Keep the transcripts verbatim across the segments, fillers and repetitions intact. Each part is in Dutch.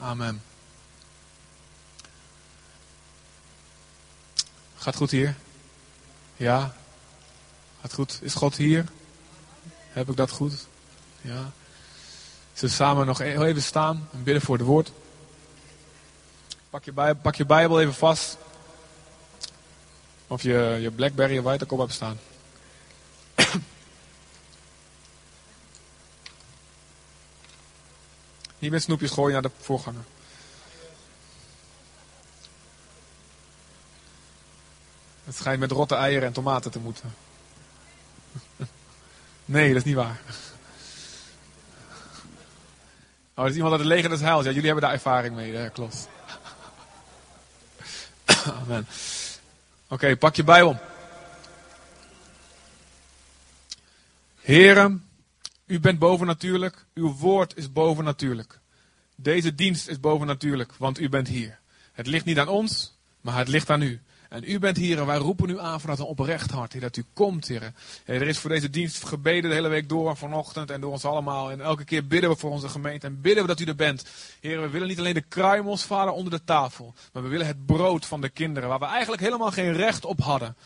Amen. Gaat goed hier? Ja? Gaat goed? Is God hier? Heb ik dat goed? Ja. Zullen we samen nog even staan en bidden voor het woord? Pak je, bij, pak je Bijbel even vast. Of je, je Blackberry of waar je het ook op hebt staan. Niet met snoepjes gooien naar de voorganger. Het schijnt met rotte eieren en tomaten te moeten. Nee, dat is niet waar. Oh, dat is iemand uit het leger des heils. Ja, jullie hebben daar ervaring mee. Ja, klopt. Amen. Oké, okay, pak je Bijbel. Heren, u bent bovennatuurlijk. Uw woord is bovennatuurlijk. Deze dienst is bovennatuurlijk, want u bent hier. Het ligt niet aan ons, maar het ligt aan u. En u bent hier en wij roepen u aan vanuit een oprecht hart, Heer, dat u komt, Heer. Heer, er is voor deze dienst gebeden de hele week door, vanochtend en door ons allemaal. En elke keer bidden we voor onze gemeente en bidden we dat u er bent. Heer, we willen niet alleen de kruimels, Vader, onder de tafel, maar we willen het brood van de kinderen, waar we eigenlijk helemaal geen recht op hadden.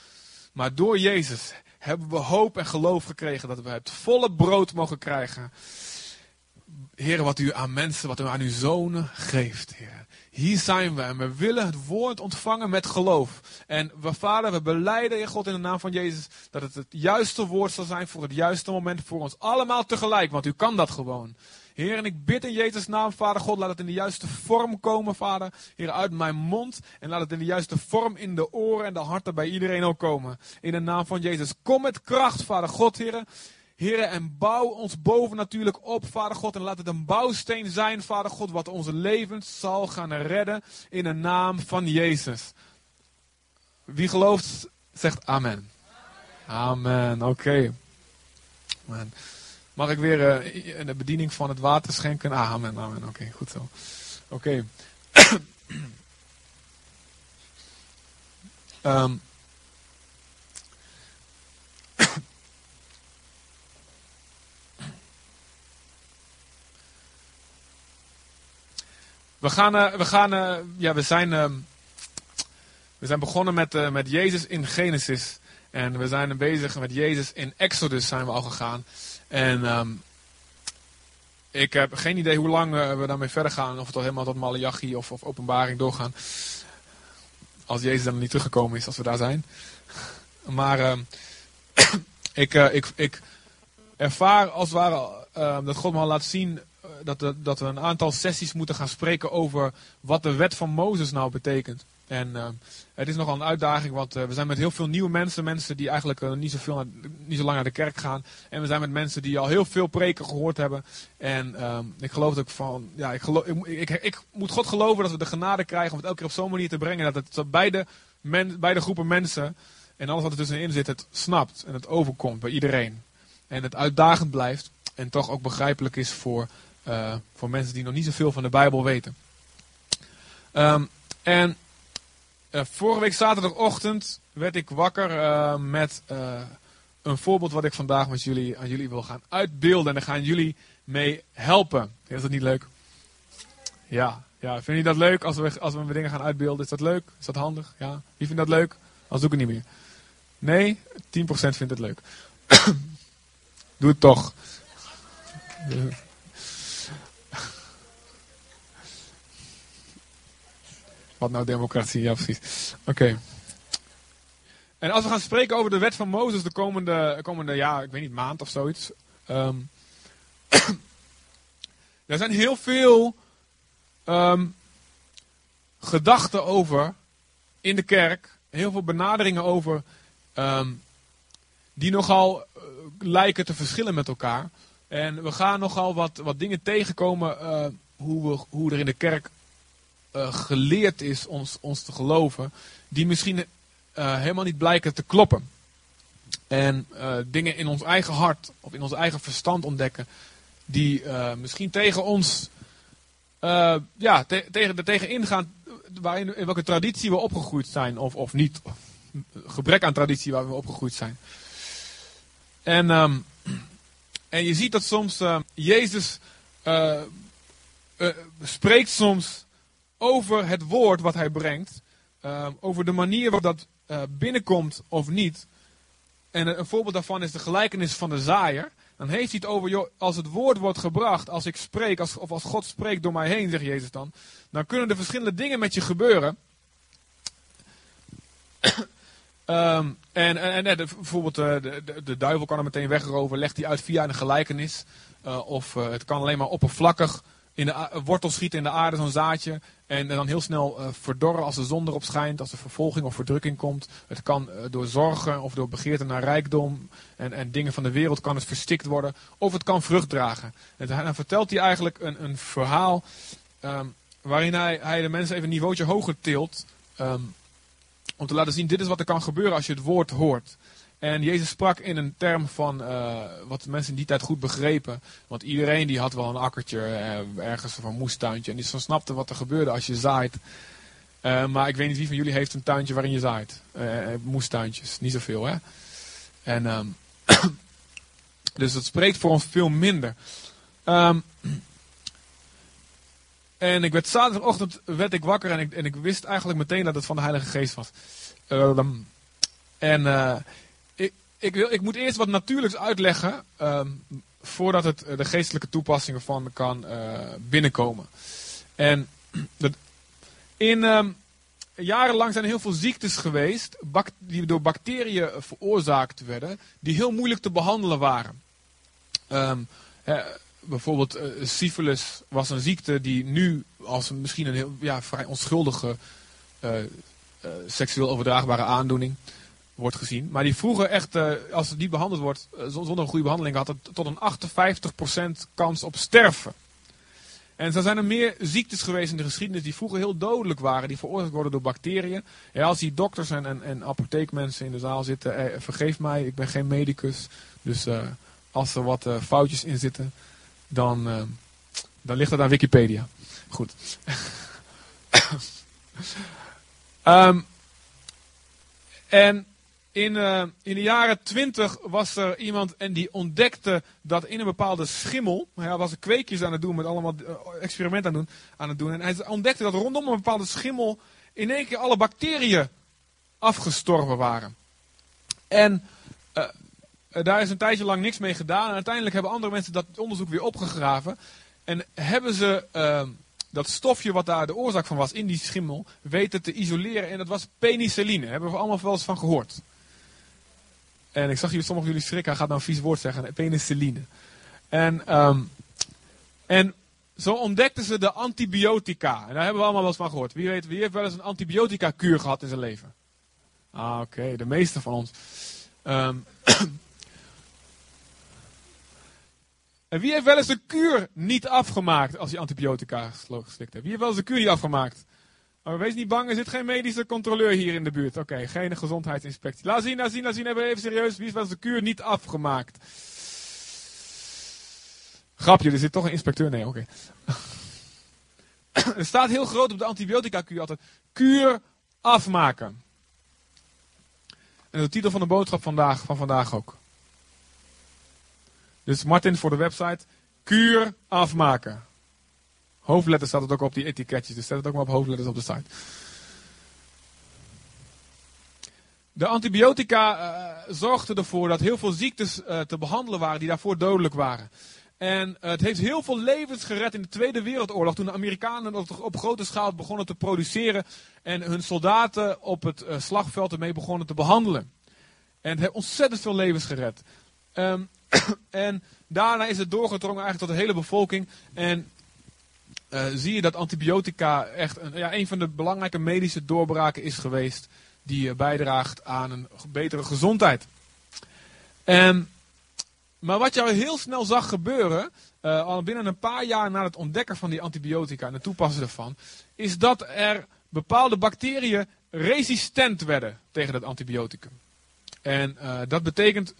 Maar door Jezus hebben we hoop en geloof gekregen dat we het volle brood mogen krijgen. Heer, wat u aan mensen, wat u aan uw zonen geeft, Heer. Hier zijn we en we willen het woord ontvangen met geloof. En we, Vader, we belijden, Heer God, in de naam van Jezus, dat het het juiste woord zal zijn voor het juiste moment voor ons allemaal tegelijk. Want u kan dat gewoon. Heer, en ik bid in Jezus' naam, Vader God, laat het in de juiste vorm komen, Vader. Heer, uit mijn mond en laat het in de juiste vorm in de oren en de harten bij iedereen ook komen. In de naam van Jezus. Kom met kracht, Vader God, Heer. Heere, en bouw ons boven natuurlijk op, Vader God. En laat het een bouwsteen zijn, Vader God, wat onze levens zal gaan redden in de naam van Jezus. Wie gelooft, zegt amen. Amen, oké. Okay. Mag ik weer uh, de bediening van het water schenken? Ah, amen, amen, oké, okay, goed zo. Oké. Okay. um. We gaan, we gaan, ja, we zijn, we zijn begonnen met, met Jezus in Genesis. En we zijn bezig met Jezus in Exodus zijn we al gegaan. En um, ik heb geen idee hoe lang we daarmee verder gaan. Of we tot helemaal tot Maleachi of, of openbaring doorgaan. Als Jezus dan niet teruggekomen is, als we daar zijn. Maar um, ik, uh, ik, ik ervaar als het ware uh, dat God me al laat zien... Dat, dat we een aantal sessies moeten gaan spreken over wat de wet van Mozes nou betekent. En uh, het is nogal een uitdaging, want uh, we zijn met heel veel nieuwe mensen. Mensen die eigenlijk uh, niet, zoveel naar, niet zo lang naar de kerk gaan. En we zijn met mensen die al heel veel preken gehoord hebben. En uh, ik geloof dat ik van... Ja, ik, geloof, ik, ik, ik, ik moet God geloven dat we de genade krijgen om het elke keer op zo'n manier te brengen. Dat het dat beide, men, beide groepen mensen en alles wat er tussenin zit, het snapt. En het overkomt bij iedereen. En het uitdagend blijft. En toch ook begrijpelijk is voor... Uh, voor mensen die nog niet zoveel van de Bijbel weten. Um, en uh, vorige week zaterdagochtend werd ik wakker uh, met uh, een voorbeeld wat ik vandaag met jullie, aan jullie wil gaan uitbeelden. En daar gaan jullie mee helpen. Is dat niet leuk? Ja, ja. Vind je dat leuk als we, als we dingen gaan uitbeelden? Is dat leuk? Is dat handig? Ja. Wie vindt dat leuk? Anders doe ik het niet meer. Nee? tien procent vindt het leuk. Doe het toch. Wat nou democratie, ja precies. Oké. Okay. En als we gaan spreken over de wet van Mozes de komende, komende ja, ik weet niet, maand of zoiets. Um, er zijn heel veel um, gedachten over in de kerk. Heel veel benaderingen over um, die nogal uh, lijken te verschillen met elkaar. En we gaan nogal wat, wat dingen tegenkomen uh, hoe, we, hoe er in de kerk... Uh, geleerd is ons, ons te geloven, die misschien uh, helemaal niet blijken te kloppen. En uh, dingen in ons eigen hart of in ons eigen verstand ontdekken, die uh, misschien tegen ons, uh, ja, te, tegen, er tegen ingaan, waarin, in welke traditie we opgegroeid zijn of, of niet. Of gebrek aan traditie waar we opgegroeid zijn. En, um, en je ziet dat soms uh, Jezus... Uh, uh, spreekt soms over het woord wat hij brengt. Uh, over de manier waarop dat uh, binnenkomt of niet. En uh, een voorbeeld daarvan is de gelijkenis van de zaaier. Dan heeft hij het over, joh, als het woord wordt gebracht, als ik spreek, als, of als God spreekt door mij heen, zegt Jezus dan. Dan kunnen er verschillende dingen met je gebeuren. um, en, en, en bijvoorbeeld uh, de, de, de duivel kan er meteen wegroven, legt hij uit via een gelijkenis. Uh, of uh, het kan alleen maar oppervlakkig in de a- wortel schieten in de aarde, zo'n zaadje. En, en dan heel snel uh, verdorren als de zon erop schijnt, als er vervolging of verdrukking komt. Het kan uh, door zorgen of door begeerte naar rijkdom en, en dingen van de wereld kan het verstikt worden. Of het kan vrucht dragen. En dan vertelt hij eigenlijk een, een verhaal um, waarin hij, hij de mensen even een niveautje hoger tilt. Um, om te laten zien, dit is wat er kan gebeuren als je het woord hoort. En Jezus sprak in een term van uh, wat mensen in die tijd goed begrepen. Want iedereen die had wel een akkertje, uh, ergens of een moestuintje. En die snapte wat er gebeurde als je zaait. Uh, maar ik weet niet wie van jullie heeft een tuintje waarin je zaait. Uh, moestuintjes, niet zoveel hè. En, um, dus dat spreekt voor ons veel minder. Um, en ik werd zaterdagochtend werd ik wakker en ik, en ik wist eigenlijk meteen dat het van de Heilige Geest was. Um, en... Uh, Ik, wil, ik moet eerst wat natuurlijks uitleggen um, voordat het de geestelijke toepassingen van kan uh, binnenkomen. En dat in um, jarenlang zijn er heel veel ziektes geweest bak- die door bacteriën veroorzaakt werden, die heel moeilijk te behandelen waren. Um, he, bijvoorbeeld uh, syfilis was een ziekte die nu als misschien een heel, ja, vrij onschuldige uh, uh, seksueel overdraagbare aandoening wordt gezien. Maar die vroeger echt, uh, als het niet behandeld wordt, uh, zonder een goede behandeling, had het tot een achtenvijftig procent kans op sterven. En zo zijn er meer ziektes geweest in de geschiedenis die vroeger heel dodelijk waren, die veroorzaakt worden door bacteriën. Ja, als die dokters en, en, en apotheekmensen in de zaal zitten, eh, vergeef mij, ik ben geen medicus. Dus uh, als er wat uh, foutjes in zitten, dan, uh, dan ligt dat aan Wikipedia. Goed. um, en In, uh, in de jaren twintig was er iemand en die ontdekte dat in een bepaalde schimmel, hij was er kweekjes aan het doen, met allemaal uh, experimenten aan, aan het doen. En hij ontdekte dat rondom een bepaalde schimmel in één keer alle bacteriën afgestorven waren. En uh, uh, daar is een tijdje lang niks mee gedaan. En uiteindelijk hebben andere mensen dat onderzoek weer opgegraven. En hebben ze uh, dat stofje wat daar de oorzaak van was in die schimmel weten te isoleren. En dat was penicilline. Daar hebben we allemaal wel eens van gehoord. En ik zag jullie, sommigen jullie schrikken, hij gaat nou een vies woord zeggen, penicilline. En, um, en zo ontdekten ze de antibiotica. En daar hebben we allemaal wel eens van gehoord. Wie weet, wie heeft wel eens een antibiotica-kuur gehad in zijn leven? Ah, oké, okay, de meeste van ons. Um, en wie heeft wel eens een kuur niet afgemaakt als hij antibiotica geslikt heeft? Wie heeft wel eens een kuur niet afgemaakt? Maar wees niet bang, er zit geen medische controleur hier in de buurt. Oké, okay, geen gezondheidsinspectie. Laat zien, laat zien, laat zien. Even serieus. Wie is wel eens de kuur niet afgemaakt? Grapje, er zit toch een inspecteur. Nee, oké. Okay. Er staat heel groot op de antibiotica-kuur altijd: kuur afmaken. En de titel van de boodschap vandaag, van vandaag ook. Dus Martin voor de website: kuur afmaken. Hoofdletters staat het ook op die etiketjes. Dus zet het ook maar op hoofdletters op de site. De antibiotica uh, zorgden ervoor dat heel veel ziektes uh, te behandelen waren die daarvoor dodelijk waren. En uh, het heeft heel veel levens gered in de Tweede Wereldoorlog. Toen de Amerikanen op, op grote schaal begonnen te produceren. En hun soldaten op het uh, slagveld ermee begonnen te behandelen. En het heeft ontzettend veel levens gered. Um, en daarna is het doorgedrongen eigenlijk tot de hele bevolking. En... Uh, zie je dat antibiotica echt een, ja, een van de belangrijke medische doorbraken is geweest. Die uh, bijdraagt aan een betere gezondheid. En, maar wat je al heel snel zag gebeuren, uh, al binnen een paar jaar na het ontdekken van die antibiotica en het toepassen ervan, is dat er bepaalde bacteriën resistent werden tegen dat antibioticum. En uh, dat betekent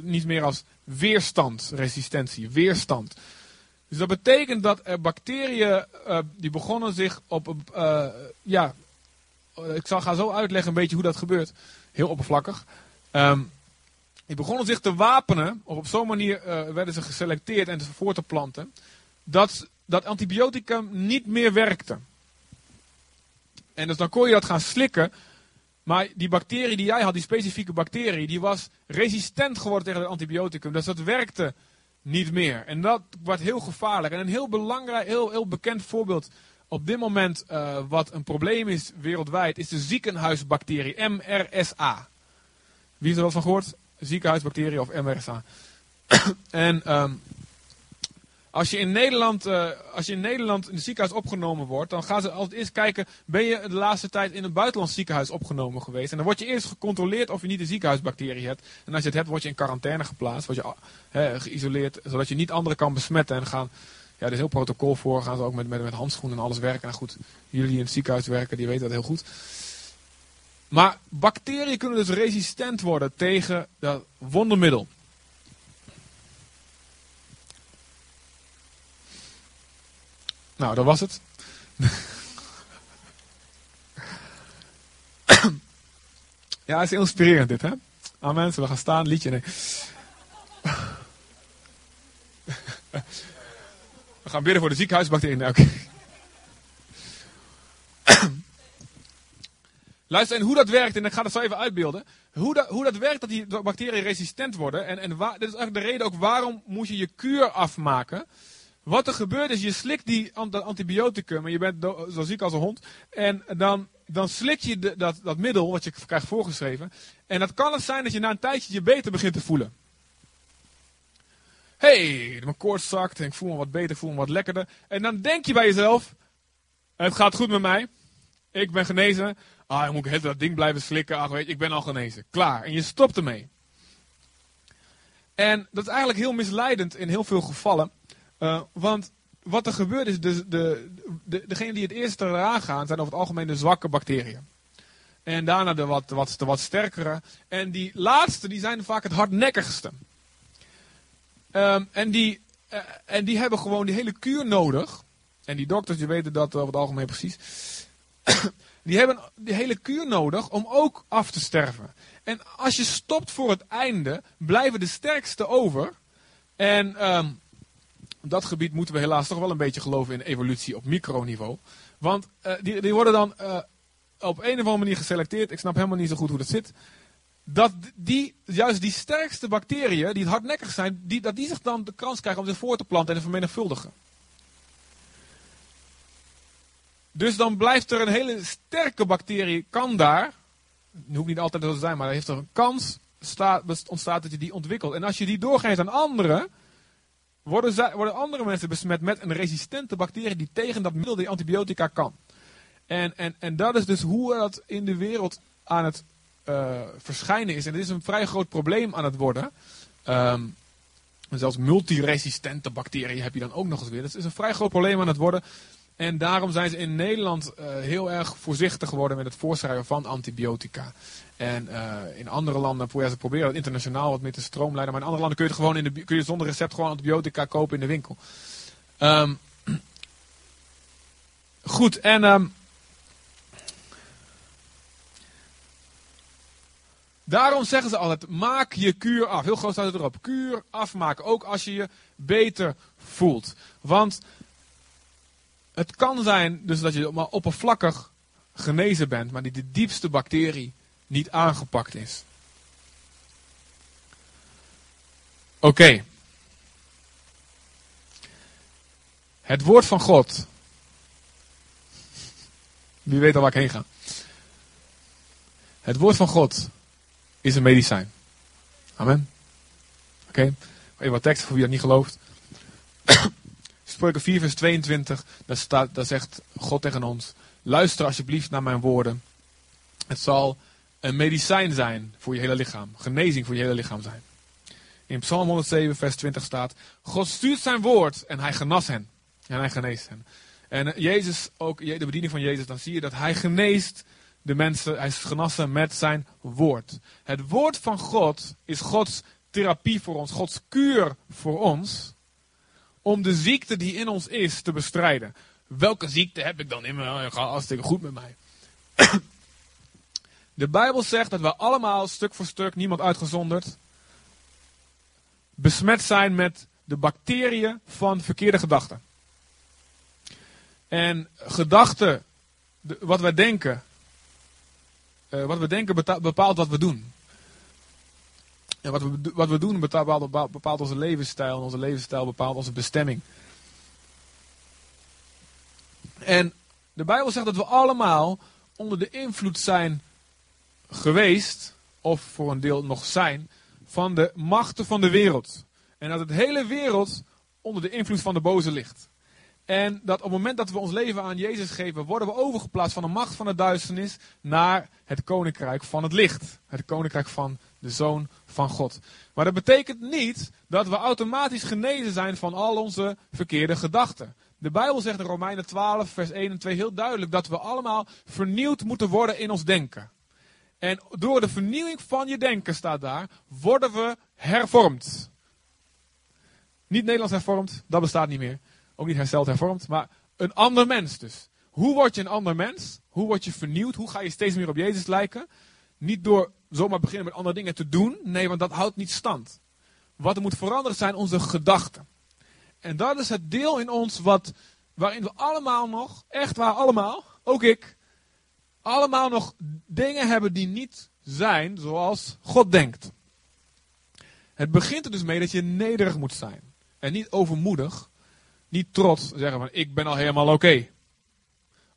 niet meer als weerstand, resistentie, weerstand. Dus dat betekent dat er bacteriën, uh, die begonnen zich op, op uh, ja, ik zal gaan zo uitleggen een beetje hoe dat gebeurt, heel oppervlakkig. Um, die begonnen zich te wapenen, of op zo'n manier uh, werden ze geselecteerd en ze voor te planten, dat dat antibioticum niet meer werkte. En dus dan kon je dat gaan slikken. Maar die bacterie die jij had, die specifieke bacterie, die was resistent geworden tegen het antibioticum. Dus dat werkte niet meer. En dat wordt heel gevaarlijk. En een heel belangrijk, heel, heel bekend voorbeeld op dit moment uh, wat een probleem is wereldwijd, is de ziekenhuisbacterie, M R S A. Wie heeft er wel van gehoord? Ziekenhuisbacterie of M R S A. en um, als je in Nederland, uh, als je in Nederland in het ziekenhuis opgenomen wordt, dan gaan ze altijd eerst kijken, ben je de laatste tijd in een buitenlands ziekenhuis opgenomen geweest? En dan word je eerst gecontroleerd of je niet de ziekenhuisbacterie hebt. En als je het hebt, word je in quarantaine geplaatst, word je he, geïsoleerd, zodat je niet anderen kan besmetten en gaan. Ja, er is heel protocol voor, gaan ze ook met, met, met handschoenen en alles werken. Nou goed, jullie die in het ziekenhuis werken, die weten dat heel goed. Maar bacteriën kunnen dus resistent worden tegen dat wondermiddel. Nou, dat was het. Ja, het is inspirerend dit, hè? Aan mensen, we gaan staan, liedje. Nee. We gaan bidden voor de ziekenhuisbacteriën. Nou, okay. Luister, en hoe dat werkt, en ik ga dat zo even uitbeelden. Hoe dat, hoe dat werkt, dat die bacteriën resistent worden. En, en waar, dit is eigenlijk de reden ook waarom moet je je kuur afmaken. Wat er gebeurt is, je slikt die, dat antibioticum en je bent do, zo ziek als een hond. En dan, dan slik je de, dat, dat middel wat je krijgt voorgeschreven. En dat kan het zijn dat je na een tijdje je beter begint te voelen. Hé, hey, mijn koorts zakt en ik voel me wat beter, ik voel me wat lekkerder. En dan denk je bij jezelf, het gaat goed met mij. Ik ben genezen. Ah, dan moet ik dat ding blijven slikken. Ach, weet je, ik ben al genezen. Klaar. En je stopt ermee. En dat is eigenlijk heel misleidend in heel veel gevallen. Uh, want wat er gebeurt is, de, de, de, degenen die het eerst eraan gaan, zijn over het algemeen de zwakke bacteriën. En daarna de wat, wat, de wat sterkere. En die laatste, die zijn vaak het hardnekkigste. Um, en, die, uh, en die hebben gewoon die hele kuur nodig. En die dokters, die weten dat over het algemeen precies. Die hebben die hele kuur nodig om ook af te sterven. En als je stopt voor het einde, blijven de sterkste over. En um, op dat gebied moeten we helaas toch wel een beetje geloven in evolutie op microniveau. Want uh, die, die worden dan uh, op een of andere manier geselecteerd. Ik snap helemaal niet zo goed hoe dat zit. Dat die, juist die sterkste bacteriën, die het hardnekkig zijn, die, dat die zich dan de kans krijgen om zich voor te planten en te vermenigvuldigen. Dus dan blijft er een hele sterke bacterie, kan daar, het hoeft niet altijd zo te zijn, maar er heeft er een kans staat, ontstaat dat je die ontwikkelt. En als je die doorgeeft aan anderen, worden, zij, worden andere mensen besmet met een resistente bacterie die tegen dat middel, die antibiotica, kan. En, en, en dat is dus hoe dat in de wereld aan het Uh, verschijnen is. En het is een vrij groot probleem aan het worden. Um, zelfs multiresistente bacteriën heb je dan ook nog eens weer. Dus het is een vrij groot probleem aan het worden. En daarom zijn ze in Nederland uh, heel erg voorzichtig geworden met het voorschrijven van antibiotica. En uh, in andere landen ja, ze proberen het internationaal wat meer te stroomlijnen. Maar in andere landen kun je, het gewoon in de, kun je zonder recept gewoon antibiotica kopen in de winkel. Um, goed, en Um, daarom zeggen ze altijd, maak je kuur af. Heel groot staat het erop. Kuur afmaken, ook als je je beter voelt. Want het kan zijn dus dat je maar oppervlakkig genezen bent, maar die de diepste bacterie niet aangepakt is. Oké. Okay. Het woord van God. Wie weet al waar ik heen ga. Het woord van God is een medicijn. Amen. Oké. Okay. Even wat tekst voor wie dat niet gelooft. Spreuken vier vers tweeëntwintig. Daar, staat, daar zegt God tegen ons. Luister alsjeblieft naar mijn woorden. Het zal een medicijn zijn voor je hele lichaam. Genezing voor je hele lichaam zijn. In Psalm honderdzeven vers twintig staat. God stuurt zijn woord en hij genas hen. En hij geneest hen. En Jezus ook. De bediening van Jezus. Dan zie je dat hij geneest de mensen, hij is genassen met zijn woord. Het woord van God is Gods therapie voor ons, Gods kuur voor ons, om de ziekte die in ons is te bestrijden. Welke ziekte heb ik dan in me? Het gaat hartstikke goed met mij. De Bijbel zegt dat we allemaal, stuk voor stuk, niemand uitgezonderd, besmet zijn met de bacteriën van verkeerde gedachten. En gedachten, wat wij denken, uh, wat we denken bepaalt wat we doen. En wat we, wat we doen bepaalt, bepaalt onze levensstijl. En onze levensstijl bepaalt onze bestemming. En de Bijbel zegt dat we allemaal onder de invloed zijn geweest, of voor een deel nog zijn, van de machten van de wereld. En dat het hele wereld onder de invloed van de boze ligt. En dat op het moment dat we ons leven aan Jezus geven, worden we overgeplaatst van de macht van de duisternis naar het koninkrijk van het licht. Het koninkrijk van de Zoon van God. Maar dat betekent niet dat we automatisch genezen zijn van al onze verkeerde gedachten. De Bijbel zegt in Romeinen twaalf vers een en twee heel duidelijk dat we allemaal vernieuwd moeten worden in ons denken. En door de vernieuwing van je denken, staat daar, worden we hervormd. Niet Nederlands hervormd, dat bestaat niet meer. Ook niet hersteld hervormd, maar een ander mens dus. Hoe word je een ander mens? Hoe word je vernieuwd? Hoe ga je steeds meer op Jezus lijken? Niet door zomaar beginnen met andere dingen te doen. Nee, want dat houdt niet stand. Wat er moet veranderen zijn onze gedachten. En dat is het deel in ons wat, waarin we allemaal nog, echt waar allemaal, ook ik, allemaal nog dingen hebben die niet zijn zoals God denkt. Het begint er dus mee dat je nederig moet zijn. En niet overmoedig, niet trots, zeggen van ik ben al helemaal oké. Okay.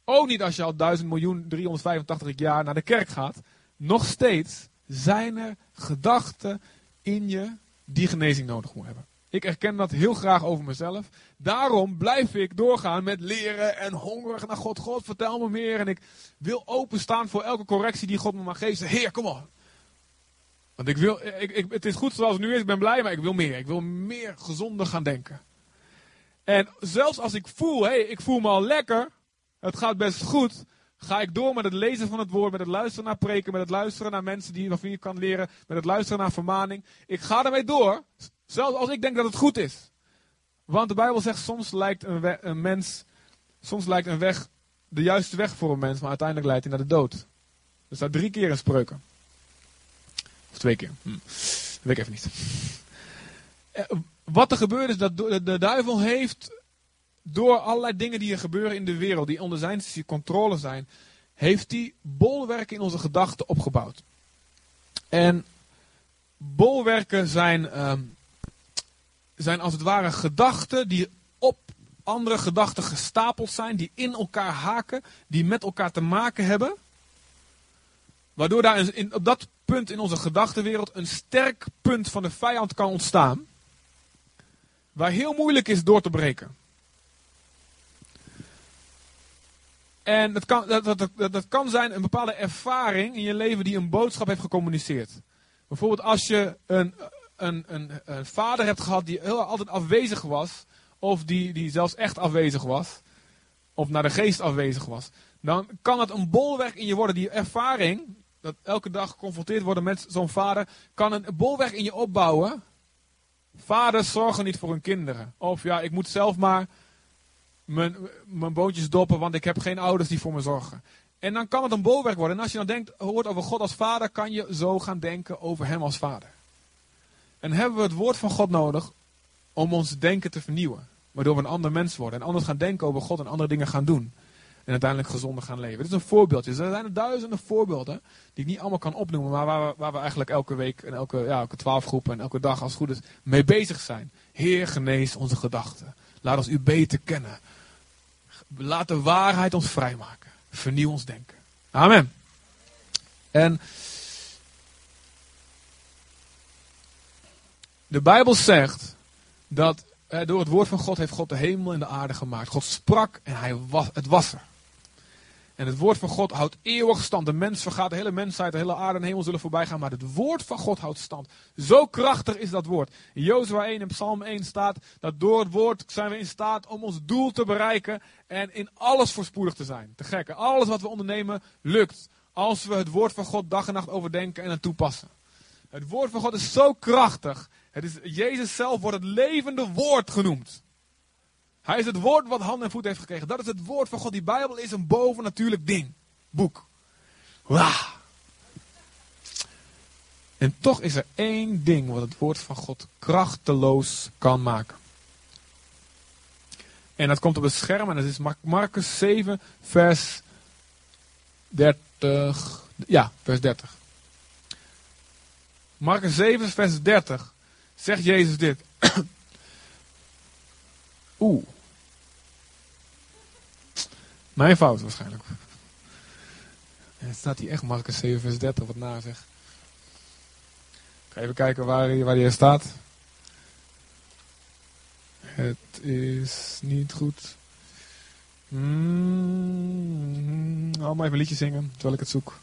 Ook niet als je al duizend miljoen driehonderdvijfentachtig jaar naar de kerk gaat. Nog steeds zijn er gedachten in je die genezing nodig moeten hebben. Ik herken dat heel graag over mezelf. Daarom blijf ik doorgaan met leren en hongerig naar God. God, vertel me meer. En ik wil openstaan voor elke correctie die God me mag geven. Heer, kom op. Want ik wil, ik, ik, het is goed zoals het nu is. Ik ben blij, maar ik wil meer. Ik wil meer gezonder gaan denken. En zelfs als ik voel, hé, hey, ik voel me al lekker. Het gaat best goed. Ga ik door met het lezen van het woord, met het luisteren naar preken, met het luisteren naar mensen die van wie je kan leren, met het luisteren naar vermaning. Ik ga ermee door, zelfs als ik denk dat het goed is. Want de Bijbel zegt, soms lijkt een, we- een mens, soms lijkt een weg de juiste weg voor een mens, maar uiteindelijk leidt hij naar de dood. Er staat drie keer in Spreuken. Of twee keer. Hm. Dat weet ik even niet. Wat er gebeurt is dat de duivel heeft, door allerlei dingen die er gebeuren in de wereld, die onder zijn controle zijn, heeft hij bolwerken in onze gedachten opgebouwd. En bolwerken zijn, um, zijn als het ware gedachten die op andere gedachten gestapeld zijn, die in elkaar haken, die met elkaar te maken hebben. Waardoor daar in, op dat punt in onze gedachtenwereld een sterk punt van de vijand kan ontstaan, waar heel moeilijk is door te breken. En dat kan, dat, dat, dat kan zijn een bepaalde ervaring in je leven die een boodschap heeft gecommuniceerd. Bijvoorbeeld als je een, een, een, een vader hebt gehad die heel, altijd afwezig was. Of die, die zelfs echt afwezig was. Of naar de geest afwezig was. Dan kan het een bolwerk in je worden. Die ervaring, dat elke dag geconfronteerd worden met zo'n vader, kan een bolwerk in je opbouwen. Vaders zorgen niet voor hun kinderen. Of ja, ik moet zelf maar Mijn, mijn bootjes doppen, want ik heb geen ouders die voor me zorgen. En dan kan het een bolwerk worden. En als je dan denkt, hoort over God als vader, kan je zo gaan denken over hem als vader. En hebben we het woord van God nodig om ons denken te vernieuwen. Waardoor we een ander mens worden. En anders gaan denken over God en andere dingen gaan doen. En uiteindelijk gezonder gaan leven. Dit is een voorbeeldje. Dus er zijn er duizenden voorbeelden die ik niet allemaal kan opnoemen. Maar waar we, waar we eigenlijk elke week en elke, ja, elke twaalf groepen en elke dag als het goed is mee bezig zijn. Heer, genees onze gedachten. Laat ons u beter kennen. Laat de waarheid ons vrijmaken. Vernieuw ons denken. Amen. En de Bijbel zegt dat eh, door het woord van God heeft God de hemel en de aarde gemaakt. God sprak en hij was, het was er. En het woord van God houdt eeuwig stand. De mens vergaat, de hele mensheid, de hele aarde en hemel zullen voorbij gaan. Maar het woord van God houdt stand. Zo krachtig is dat woord. In Jozua één en Psalm één staat dat door het woord zijn we in staat om ons doel te bereiken. En in alles voorspoedig te zijn. Te gek. Alles wat we ondernemen lukt. Als we het woord van God dag en nacht overdenken en het toepassen. Het woord van God is zo krachtig. Het is, Jezus zelf wordt het levende woord genoemd. Hij is het woord wat hand en voet heeft gekregen. Dat is het woord van God. Die Bijbel is een bovennatuurlijk ding. Boek. Wah. En toch is er één ding wat het woord van God krachteloos kan maken. En dat komt op het scherm en dat is Marcus zeven vers dertig. Ja, vers dertig. Marcus zeven vers dertig. Zegt Jezus dit. Oeh. Mijn fout waarschijnlijk. En het staat hier echt Marcus zeven vers dertig. Wat na zeg. Ik ga even kijken waar hij waar staat. Het is niet goed. Mm-hmm. Allemaal even een liedje zingen terwijl ik het zoek.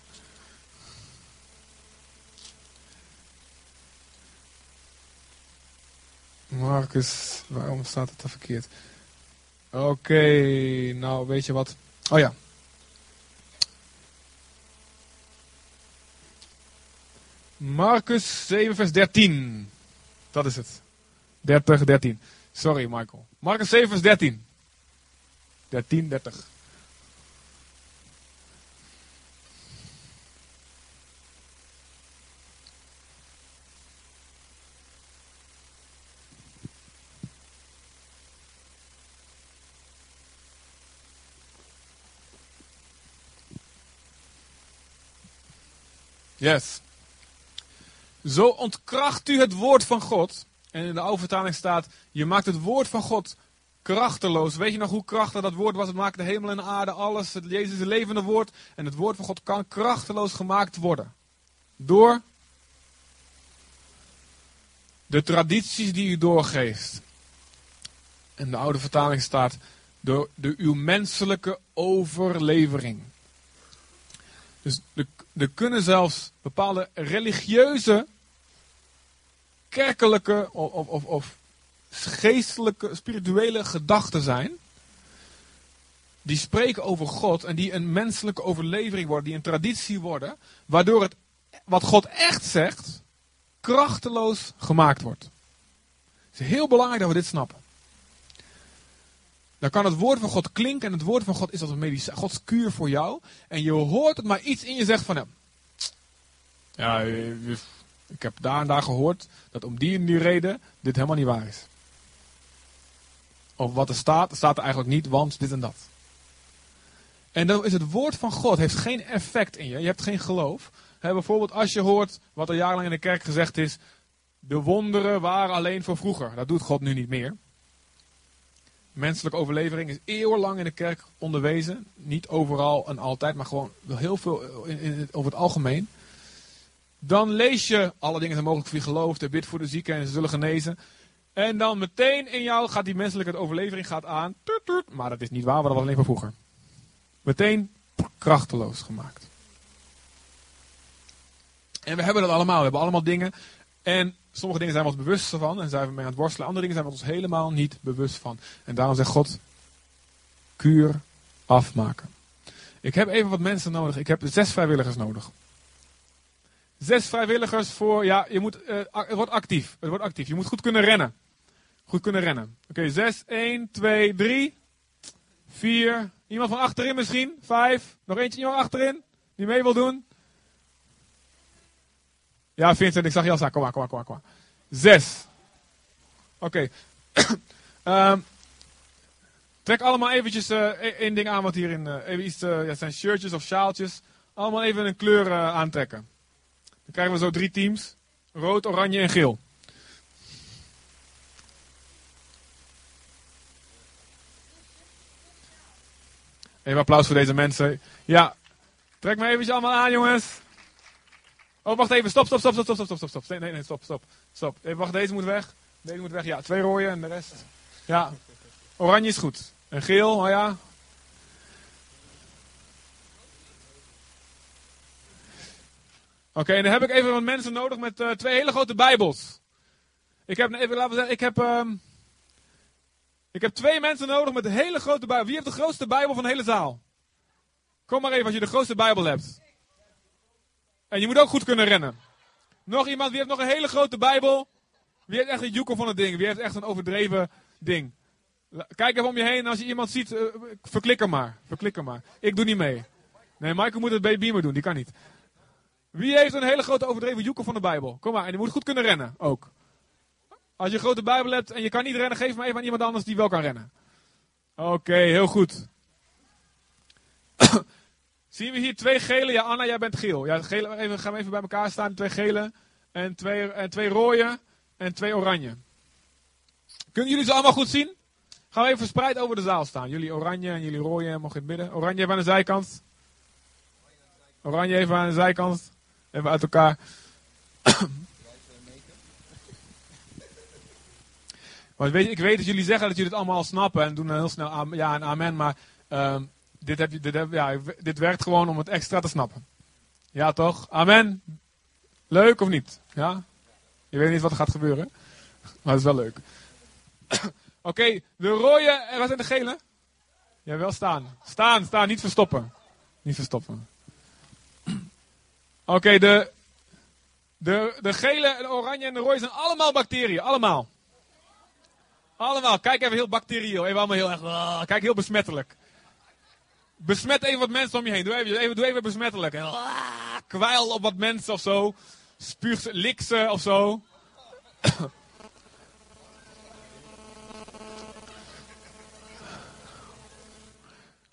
Marcus, waarom staat het er verkeerd? Oké, okay, nou weet je wat. Oh ja. Marcus zeven vers dertien. Dat is het. dertig, dertien. Sorry Michael. Marcus zeven vers dertien. dertien, dertig. Yes. Zo ontkracht u het woord van God. En in de oude vertaling staat, je maakt het woord van God krachteloos. Weet je nog hoe krachtig dat woord was? Het maakt de hemel en de aarde, alles. Het Jezus is het levende woord. En het woord van God kan krachteloos gemaakt worden. Door de tradities die u doorgeeft. In de oude vertaling staat, door, door uw menselijke overlevering. Dus de, er kunnen zelfs bepaalde religieuze, kerkelijke of, of, of geestelijke, spirituele gedachten zijn. Die spreken over God en die een menselijke overlevering worden, die een traditie worden. Waardoor het, wat God echt zegt, krachteloos gemaakt wordt. Het is heel belangrijk dat we dit snappen. Dan kan het woord van God klinken en het woord van God is als een medicijn. Gods kuur voor jou. En je hoort het, maar iets in je zegt van hem. Ja, ik heb daar en daar gehoord dat om die en die reden dit helemaal niet waar is. Of wat er staat, staat er eigenlijk niet, want dit en dat. En dan is het woord van God, heeft geen effect in je. Je hebt geen geloof. He, bijvoorbeeld als je hoort wat al jarenlang in de kerk gezegd is. De wonderen waren alleen voor vroeger. Dat doet God nu niet meer. Menselijke overlevering is eeuwenlang in de kerk onderwezen. Niet overal en altijd, maar gewoon heel veel in, in, over het algemeen. Dan lees je, alle dingen zijn mogelijk voor je geloof, de bid voor de zieken en ze zullen genezen. En dan meteen in jou gaat die menselijke overlevering gaat aan. Tuut, tuut, maar dat is niet waar, want dat was alleen van vroeger. Meteen krachteloos gemaakt. En we hebben dat allemaal. We hebben allemaal dingen. En sommige dingen zijn we ons bewust van en zijn we mee aan het worstelen. Andere dingen zijn we ons helemaal niet bewust van. En daarom zegt God, kuur afmaken. Ik heb even wat mensen nodig. Ik heb zes vrijwilligers nodig. Zes vrijwilligers voor, ja, je moet, uh, het wordt actief. Het wordt actief. Je moet goed kunnen rennen. Goed kunnen rennen. Oké, okay, zes, één, twee, drie, vier. Iemand van achterin misschien? Vijf. Nog eentje iemand achterin die mee wil doen? Ja, Vincent, ik zag je al staan. Kom maar, kom maar, kom maar. Kom maar. Zes. Oké. Okay. um, trek allemaal eventjes uh, één ding aan wat hierin... Uh, even iets, uh, ja, het zijn shirtjes of sjaaltjes. Allemaal even een kleur uh, aantrekken. Dan krijgen we zo drie teams. Rood, oranje en geel. Even applaus voor deze mensen. Ja, trek maar eventjes allemaal aan, jongens. Oh, wacht even. Stop, stop, stop, stop, stop, stop, stop. Nee, nee, nee, stop, stop, stop. Even wacht, deze moet weg. Deze moet weg, ja. Twee rode en de rest. Ja. Oranje is goed. En geel, oh ja. Oké, okay, en dan heb ik even wat mensen nodig met uh, twee hele grote Bijbels. Ik heb, even laten we zeggen, ik heb, um, ik heb twee mensen nodig met een hele grote Bijbel. Wie heeft de grootste Bijbel van de hele zaal? Kom maar even als je de grootste Bijbel hebt. En je moet ook goed kunnen rennen. Nog iemand, wie heeft nog een hele grote Bijbel? Wie heeft echt een joekel van het ding? Wie heeft echt een overdreven ding? Kijk even om je heen en als je iemand ziet, uh, verklik hem maar. Verklik hem maar. Ik doe niet mee. Nee, Michael moet het bij Beamer doen, die kan niet. Wie heeft een hele grote overdreven joekel van de Bijbel? Kom maar, en je moet goed kunnen rennen, ook. Als je een grote Bijbel hebt en je kan niet rennen, geef maar even aan iemand anders die wel kan rennen. Oké, okay, heel goed. Zien we hier twee gele? Ja, Anna, jij bent geel. Ja, gele, even, gaan we even bij elkaar staan. Twee gele en twee, en twee rode en twee oranje. Kunnen jullie ze allemaal goed zien? Gaan we even verspreid over de zaal staan. Jullie oranje en jullie rode, mogen in het midden. Oranje even aan de zijkant. Oranje even aan de zijkant. Even uit elkaar. Want weet je, ik weet dat jullie zeggen dat jullie het allemaal al snappen en doen dan heel snel am, ja en amen, maar uh, dit, heb je, dit, heb, ja, dit werkt gewoon om het extra te snappen. Ja toch? Amen? Leuk of niet? Ja? Je weet niet wat er gaat gebeuren, maar het is wel leuk. Oké, okay, de rode en wat zijn de gele? Ja, wel staan. Staan, staan, niet verstoppen. Niet verstoppen. Oké, okay, de, de, de gele, de oranje en de rode zijn allemaal bacteriën, allemaal. Allemaal, kijk even heel bacterieel. Even allemaal heel erg. Uh, kijk heel besmettelijk. Besmet even wat mensen om je heen. Doe even, even, doe even besmettelijk. En, uh, kwijl op wat mensen of zo. Spuug ze, lik ze of zo.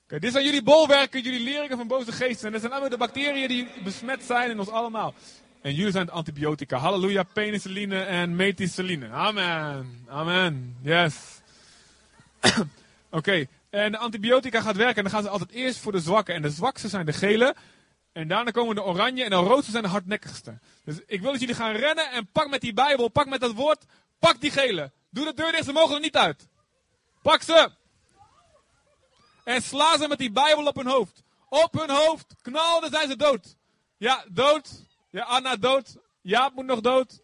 Okay, dit zijn jullie bolwerken, jullie leringen van boze geesten. En dat zijn allemaal de bacteriën die besmet zijn in ons allemaal. En jullie zijn de antibiotica. Halleluja, penicilline en methicilline. Amen. Amen. Yes. Oké. Okay. En de antibiotica gaat werken. En dan gaan ze altijd eerst voor de zwakken. En de zwakste zijn de gele. En daarna komen de oranje. En de roodste zijn de hardnekkigste. Dus ik wil dat jullie gaan rennen. En pak met die Bijbel. Pak met dat woord. Pak die gele. Doe de deur dicht. Ze mogen er niet uit. Pak ze. En sla ze met die Bijbel op hun hoofd. Op hun hoofd. Knal, dan zijn ze dood. Ja, dood. Ja, Anna dood. Jaap moet nog dood.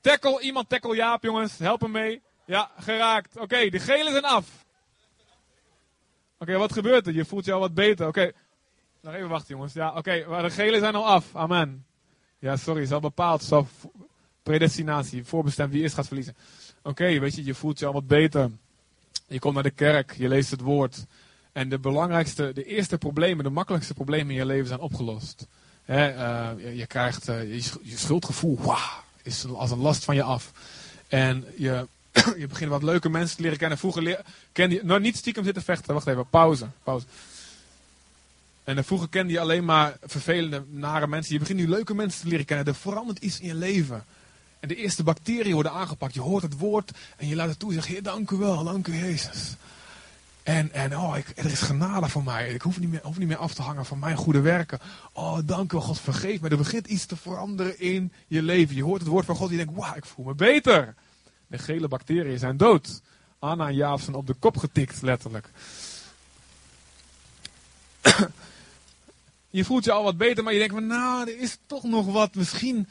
Tackle, iemand tackle Jaap, jongens. Help hem mee. Ja, geraakt. Oké, okay, de gele zijn af. Oké, okay, wat gebeurt er? Je voelt je al wat beter. Oké, okay. Nog even wachten, jongens. Ja, oké, okay, maar de gele zijn al af. Amen. Ja, sorry, het is al bepaald. Het is al predestinatie, voorbestemd wie eerst gaat verliezen. Oké, okay, weet je, je voelt je al wat beter. Je komt naar de kerk, je leest het woord. En de belangrijkste, de eerste problemen, de makkelijkste problemen in je leven zijn opgelost. He, uh, je, je krijgt uh, je, je schuldgevoel wow, is als een last van je af. En je, je begint wat leuke mensen te leren kennen. Vroeger leer, kende je, nou niet stiekem zitten vechten. Wacht even, pauze, pauze. En dan vroeger kende je alleen maar vervelende, nare mensen. Je begint nu leuke mensen te leren kennen. Er verandert iets in je leven. En de eerste bacteriën worden aangepakt. Je hoort het woord en je laat het toe. Je zegt, Heer, dank u wel, dank u Jezus. En, en oh, ik, er is genade voor mij. Ik hoef niet, meer, hoef niet meer af te hangen van mijn goede werken. Oh, dank u wel, God, vergeef me. Er begint iets te veranderen in je leven. Je hoort het woord van God en je denkt, wauw, ik voel me beter. De gele bacteriën zijn dood. Anna en Jaap zijn op de kop getikt, letterlijk. Je voelt je al wat beter, maar je denkt, nou, er is toch nog wat. Misschien,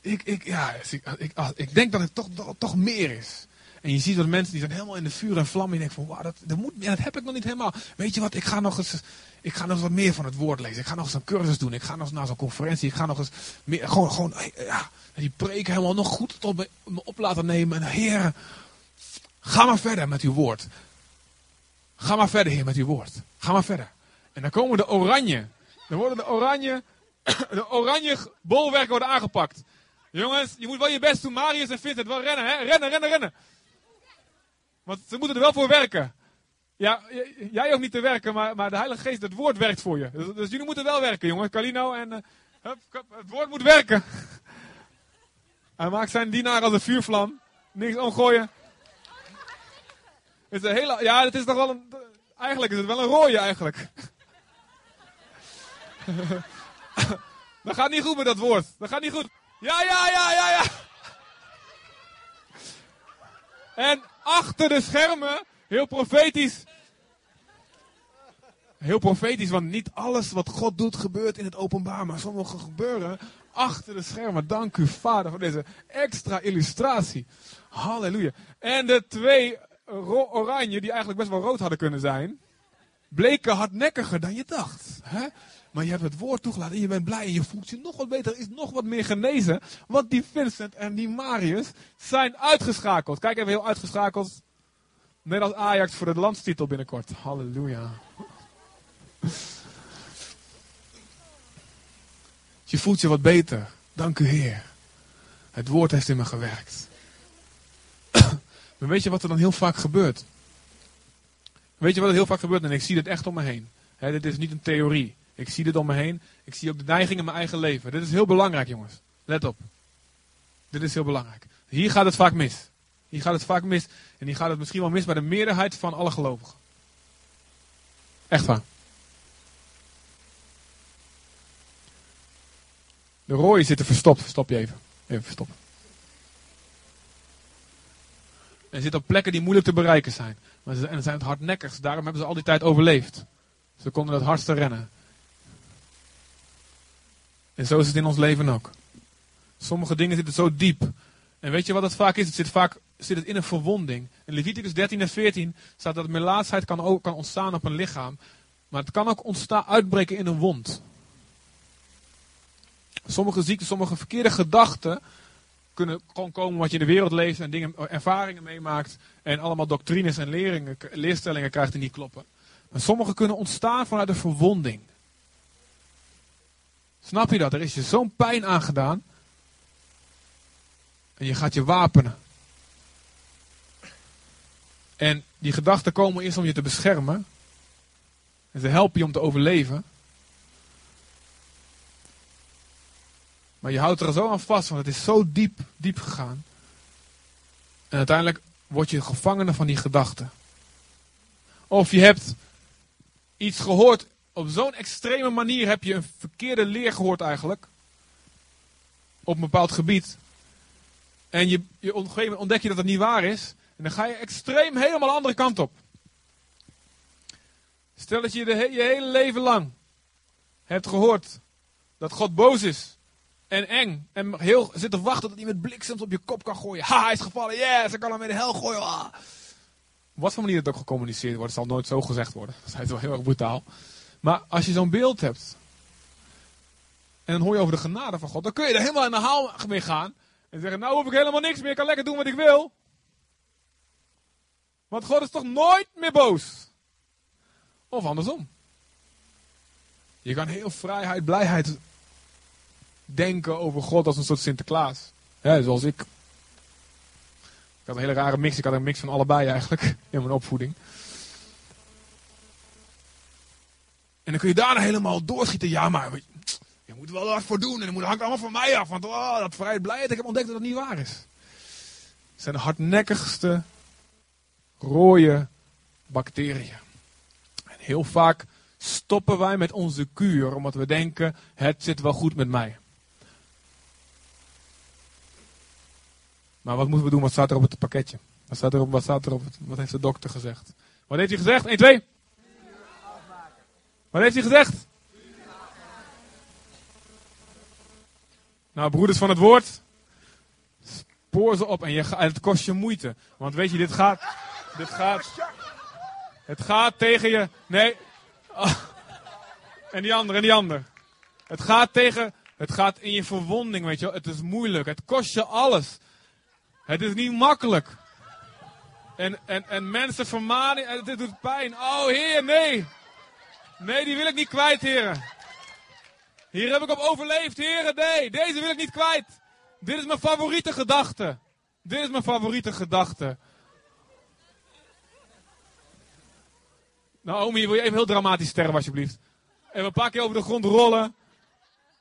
ik, ik, ja, ik, ik, ik denk dat het toch, toch, toch meer is. En je ziet dat mensen die zijn helemaal in de vuur en vlam. En je denkt van, wauw, dat, dat, moet, ja, dat heb ik nog niet helemaal. Weet je wat, ik ga, nog eens, ik ga nog eens wat meer van het woord lezen. Ik ga nog eens een cursus doen. Ik ga nog eens naar zo'n conferentie. Ik ga nog eens meer, gewoon, gewoon ja, die preek helemaal nog goed tot me, me op laten nemen. En Heer, ga maar verder met uw woord. Ga maar verder, Heer, met uw woord. Ga maar verder. En dan komen de oranje. Dan worden de oranje, de oranje bolwerken worden aangepakt. Jongens, je moet wel je best doen. Marius en Vincent, wel rennen, hè? Rennen, rennen, rennen. Want ze moeten er wel voor werken. Ja, jij hoeft niet te werken, maar, maar de Heilige Geest, het woord werkt voor je. Dus, dus jullie moeten wel werken, jongens. Kalino en... Uh, hup, hup, het woord moet werken. Hij maakt zijn dienaar als een vuurvlam. Niks omgooien. Is een hele, ja, het is toch wel een... Eigenlijk is het wel een rooie, eigenlijk. Dat gaat niet goed met dat woord. Dat gaat niet goed. Ja, ja, ja, ja, ja. En... achter de schermen, heel profetisch. Heel profetisch, want niet alles wat God doet gebeurt in het openbaar. Maar sommige gebeuren achter de schermen. Dank u, Vader, voor deze extra illustratie. Halleluja. En de twee ro- oranje, die eigenlijk best wel rood hadden kunnen zijn, bleken hardnekkiger dan je dacht. Hè? Maar je hebt het woord toegelaten en je bent blij en je voelt je nog wat beter. Er is nog wat meer genezen. Want die Vincent en die Marius zijn uitgeschakeld. Kijk even heel uitgeschakeld. Net als Ajax voor de landstitel binnenkort. Halleluja. Je voelt je wat beter. Dank u Heer. Het woord heeft in me gewerkt. Maar weet je wat er dan heel vaak gebeurt? Weet je wat er heel vaak gebeurt? En ik zie dit echt om me heen. He, dit is niet een theorie. Ik zie dit om me heen. Ik zie ook de neiging in mijn eigen leven. Dit is heel belangrijk, jongens. Let op. Dit is heel belangrijk. Hier gaat het vaak mis. Hier gaat het vaak mis. En hier gaat het misschien wel mis bij de meerderheid van alle gelovigen. Echt waar. De rooien zitten verstopt. Stop je even. Even verstoppen. Er zitten op plekken die moeilijk te bereiken zijn. Maar ze, en het zijn het hardnekkigst. Daarom hebben ze al die tijd overleefd. Ze konden het hardste rennen. En zo is het in ons leven ook. Sommige dingen zitten zo diep. En weet je wat het vaak is? Het zit vaak zit het in een verwonding. In Leviticus dertien en veertien staat dat melaatsheid kan, ook, kan ontstaan op een lichaam. Maar het kan ook ontstaan, uitbreken in een wond. Sommige ziekten, sommige verkeerde gedachten kunnen gewoon komen wat je in de wereld leeft en dingen, ervaringen meemaakt en allemaal doctrines en leringen, leerstellingen krijgt die niet kloppen. Maar sommige kunnen ontstaan vanuit een verwonding. Snap je dat? Er is je zo'n pijn aangedaan en je gaat je wapenen. En die gedachten komen eerst om je te beschermen en ze helpen je om te overleven. Maar je houdt er zo aan vast, want het is zo diep, diep gegaan. En uiteindelijk word je gevangene van die gedachten. Of je hebt iets gehoord, op zo'n extreme manier heb je een verkeerde leer gehoord eigenlijk. Op een bepaald gebied. En je, je ontdek je dat het niet waar is. En dan ga je extreem helemaal de andere kant op. Stel dat je de, je hele leven lang hebt gehoord dat God boos is. En eng. En heel zit te wachten tot iemand bliksems op je kop kan gooien. Ha, hij is gevallen. Yes, hij kan hem in de hel gooien. Ah. Op wat voor manier het ook gecommuniceerd wordt. Het zal nooit zo gezegd worden. Dat is wel heel erg brutaal. Maar als je zo'n beeld hebt. En dan hoor je over de genade van God. Dan kun je er helemaal in de haal mee gaan. En zeggen, nou hoef ik helemaal niks meer. Ik kan lekker doen wat ik wil. Want God is toch nooit meer boos. Of andersom. Je kan heel vrijheid, blijheid denken over God als een soort Sinterklaas. Ja, zoals ik. Ik had een hele rare mix. Ik had een mix van allebei eigenlijk. In mijn opvoeding. En dan kun je daarna helemaal doorschieten. Ja, maar je moet er wel hard voor doen. En het hangt allemaal van mij af. Want oh, dat vrijheid, blijheid. Ik heb ontdekt dat dat niet waar is. Het zijn de hardnekkigste rode bacteriën. En heel vaak stoppen wij met onze kuur, omdat we denken, het zit wel goed met mij. Maar wat moeten we doen? Wat staat er op het pakketje? Wat staat er op, wat staat er op het, wat heeft de dokter gezegd? Wat heeft hij gezegd? één, twee. Wat heeft hij gezegd? Nou, broeders van het woord, spoor ze op en, je, en het kost je moeite. Want weet je, dit gaat, dit gaat, het gaat tegen je, nee... Oh. En die ander, en die ander. Het gaat tegen, het gaat in je verwonding, weet je wel. Het is moeilijk, het kost je alles. Het is niet makkelijk. En, en, en mensen vermanen, en dit doet pijn. Oh heer, nee. Nee, die wil ik niet kwijt, heren. Hier heb ik op overleefd, heren, nee. Deze wil ik niet kwijt. Dit is mijn favoriete gedachte. Dit is mijn favoriete gedachte. Nou, Omi, wil je even heel dramatisch sterven, alsjeblieft. Even een paar keer over de grond rollen.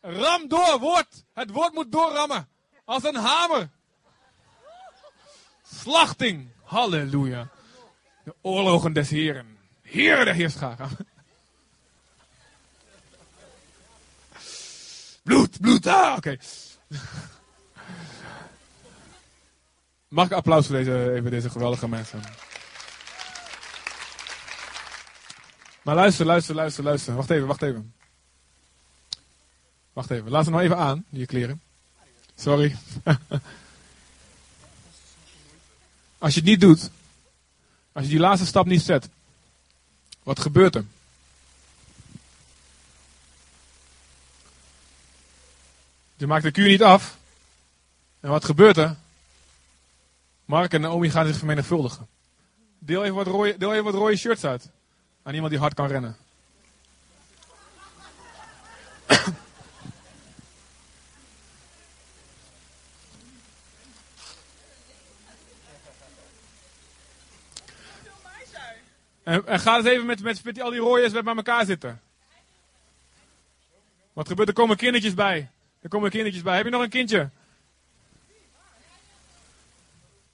Ram door, woord. Het woord moet doorrammen. Als een hamer. Slachting. Halleluja. De oorlogen des heren. Heren der heerscharen. Bloed, bloed, ah, oké. Okay. Mag ik applaus voor deze, even deze geweldige mensen? Maar luister, luister, luister, luister. Wacht even, wacht even. Wacht even. Laat ze nog even aan, die kleren. Sorry. Als je het niet doet. Als je die laatste stap niet zet. Wat gebeurt er? Je maakt de kuur niet af. En wat gebeurt er? Mark en Naomi gaan zich vermenigvuldigen. Deel even wat rode, deel even wat rode shirts uit. Aan iemand die hard kan rennen. En, en ga eens even met, met, met die, al die rooiers bij elkaar zitten. Wat gebeurt? Er komen kindertjes bij. Er komen kindertjes bij. Heb je nog een kindje?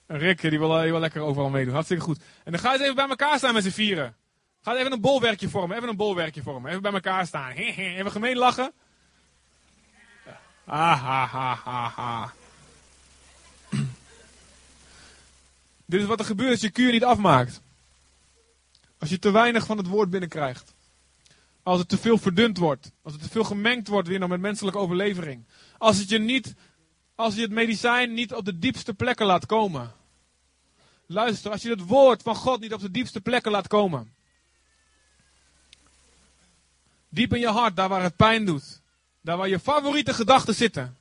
En Rick, die wil, die wil lekker overal meedoen. Hartstikke goed. En dan ga eens even bij elkaar staan met z'n vieren. Ga even een bolwerkje vormen. Even een bolwerkje vormen. Even bij elkaar staan. Even gemeen lachen. Ah, ah, ah, ah, ah. Dit is wat er gebeurt als je kuur niet afmaakt. Als je te weinig van het woord binnenkrijgt. Als het te veel verdunt wordt. Als het te veel gemengd wordt weer nog met menselijke overlevering. Als het je niet, als je het medicijn niet op de diepste plekken laat komen. Luister, als je het woord van God niet op de diepste plekken laat komen. Diep in je hart, daar waar het pijn doet. Daar waar je favoriete gedachten zitten.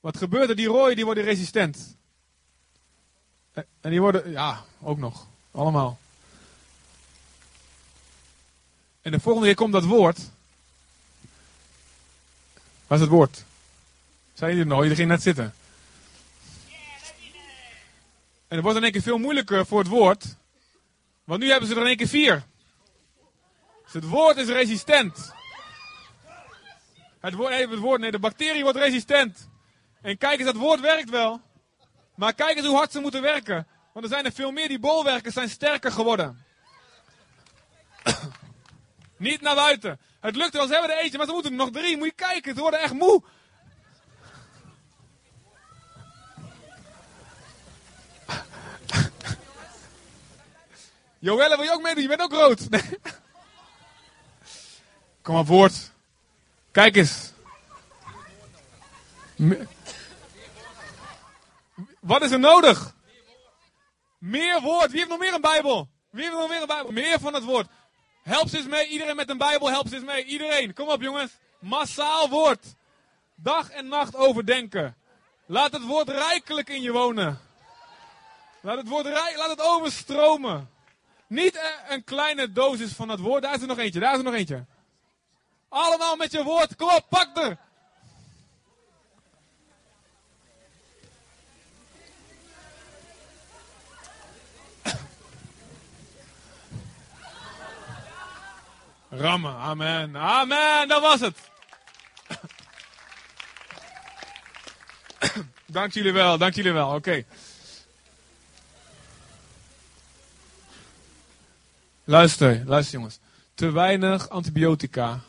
Wat gebeurt er? Die rooien die worden resistent. En die worden, ja, ook nog. Allemaal. En de volgende keer komt dat woord. Waar is het woord? Zijn jullie er nog? Jullie gingen net zitten. En het wordt in één keer veel moeilijker voor het woord. Want nu hebben ze er in één keer vier. Dus het woord is resistent. Het woord, even het woord, nee, de bacterie wordt resistent. En kijk eens, dat woord werkt wel. Maar kijk eens hoe hard ze moeten werken. Want er zijn er veel meer, die bolwerkers zijn sterker geworden. Niet naar buiten. Het lukt wel, ze hebben er eentje, maar ze moeten er nog drie. Moet je kijken, ze worden echt moe. Joelle, wil je ook meedoen? Je bent ook rood. Nee. Kom op, woord. Kijk eens. Me- Wat is er nodig? Meer woord. Wie heeft nog meer een Bijbel? Wie heeft nog meer een Bijbel? Meer van het woord. Help ze eens mee. Iedereen met een Bijbel, help ze eens mee. Iedereen. Kom op, jongens. Massaal woord. Dag en nacht overdenken. Laat het woord rijkelijk in je wonen. Laat het woord rijk, laat het overstromen. Niet een kleine dosis van dat woord. Daar is er nog eentje. Daar is er nog eentje. Allemaal met je woord. Kom op, pak er. Rammen, amen, amen, dat was het. Dank jullie wel, dank jullie wel, oké. Okay. Luister, luister jongens. Te weinig antibiotica.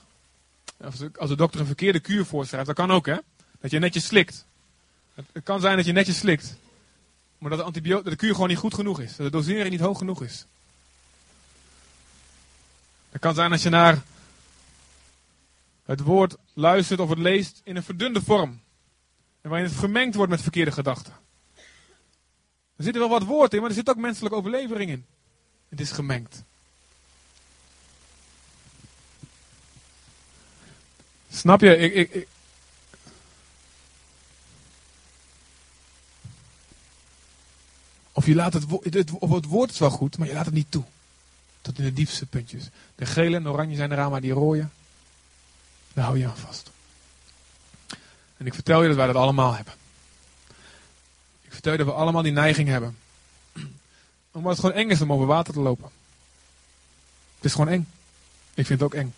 Als de, als de dokter een verkeerde kuur voorschrijft, dat kan ook hè. Dat je netjes slikt. Het, het kan zijn dat je netjes slikt. Maar dat de, antibio- dat de kuur gewoon niet goed genoeg is. Dat de dosering niet hoog genoeg is. Het kan zijn als je naar het woord luistert of het leest in een verdunde vorm. En waarin het gemengd wordt met verkeerde gedachten. Er zit wel wat woord in, maar er zit ook menselijke overlevering in. Het is gemengd. Snap je? Ik, ik, ik... Of je laat het woord, het, het woord is wel goed, maar je laat het niet toe. Tot in de diepste puntjes. De gele en oranje zijn eraan, maar die rode, daar hou je aan vast. En ik vertel je dat wij dat allemaal hebben. Ik vertel je dat we allemaal die neiging hebben. Omdat het gewoon eng is om over water te lopen. Het is gewoon eng. Ik vind het ook eng.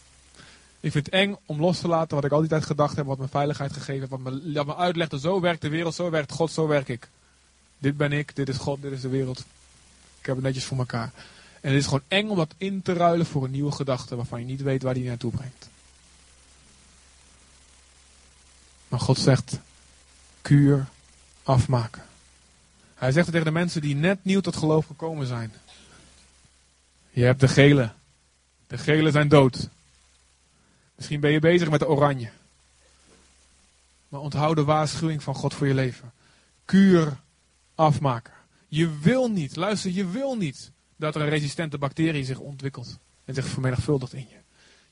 Ik vind het eng om los te laten wat ik al die tijd gedacht heb, wat me veiligheid gegeven heeft, wat me, wat me uitlegde. Zo werkt de wereld, zo werkt God, zo werk ik. Dit ben ik, dit is God, dit is de wereld. Ik heb het netjes voor elkaar. En het is gewoon eng om dat in te ruilen voor een nieuwe gedachte waarvan je niet weet waar die naartoe brengt. Maar God zegt, kuur afmaken. Hij zegt tegen de mensen die net nieuw tot geloof gekomen zijn. Je hebt de gele. De gele zijn dood. Misschien ben je bezig met de oranje. Maar onthoud de waarschuwing van God voor je leven. Kuur afmaken. Je wil niet, luister, je wil niet. Dat er een resistente bacterie zich ontwikkelt. En zich vermenigvuldigt in je.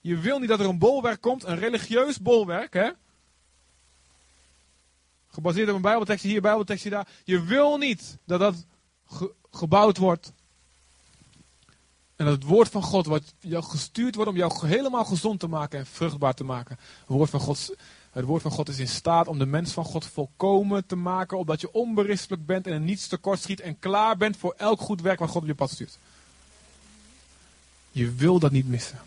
Je wil niet dat er een bolwerk komt. Een religieus bolwerk. Hè? Gebaseerd op een bijbeltekstje hier, bijbeltekstje daar. Je wil niet dat dat ge- gebouwd wordt. En dat het woord van God wat jou gestuurd wordt om jou helemaal gezond te maken. En vruchtbaar te maken. Het woord van God Het woord van God is in staat om de mens van God volkomen te maken, opdat je onberispelijk bent en er niets tekort schiet en klaar bent voor elk goed werk wat God op je pad stuurt. Je wil dat niet missen.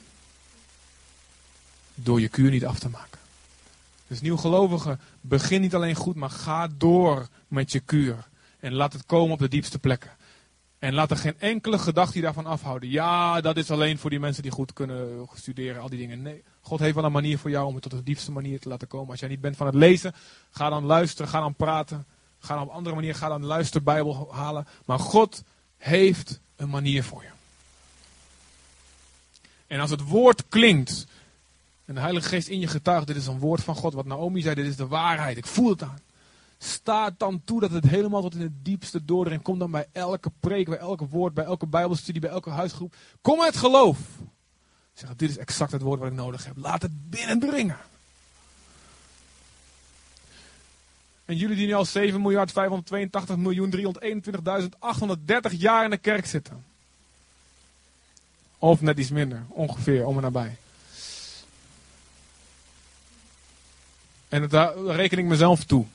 Door je kuur niet af te maken. Dus nieuw gelovigen, begin niet alleen goed, maar ga door met je kuur. En laat het komen op de diepste plekken. En laat er geen enkele gedachte je daarvan afhouden. Ja, dat is alleen voor die mensen die goed kunnen studeren, al die dingen. Nee, God heeft wel een manier voor jou om het tot de diepste manier te laten komen. Als jij niet bent van het lezen, ga dan luisteren, ga dan praten. Ga dan op andere manier, ga dan luisterbijbel halen. Maar God heeft een manier voor je. En als het woord klinkt en de Heilige Geest in je getuigt, dit is een woord van God. Wat Naomi zei, dit is de waarheid, ik voel het aan. Sta dan toe dat het helemaal tot in het diepste doordringt. Kom dan bij elke preek, bij elke woord, bij elke bijbelstudie, bij elke huisgroep. Kom uit geloof. Zeg, dit is exact het woord wat ik nodig heb. Laat het binnendringen. En jullie die nu al zeven miljard vijfhonderdtweeëntachtig miljoen driehonderdeenentwintigduizend achthonderddertig jaar in de kerk zitten. Of net iets minder, ongeveer, om en nabij. En daar reken ik mezelf toe.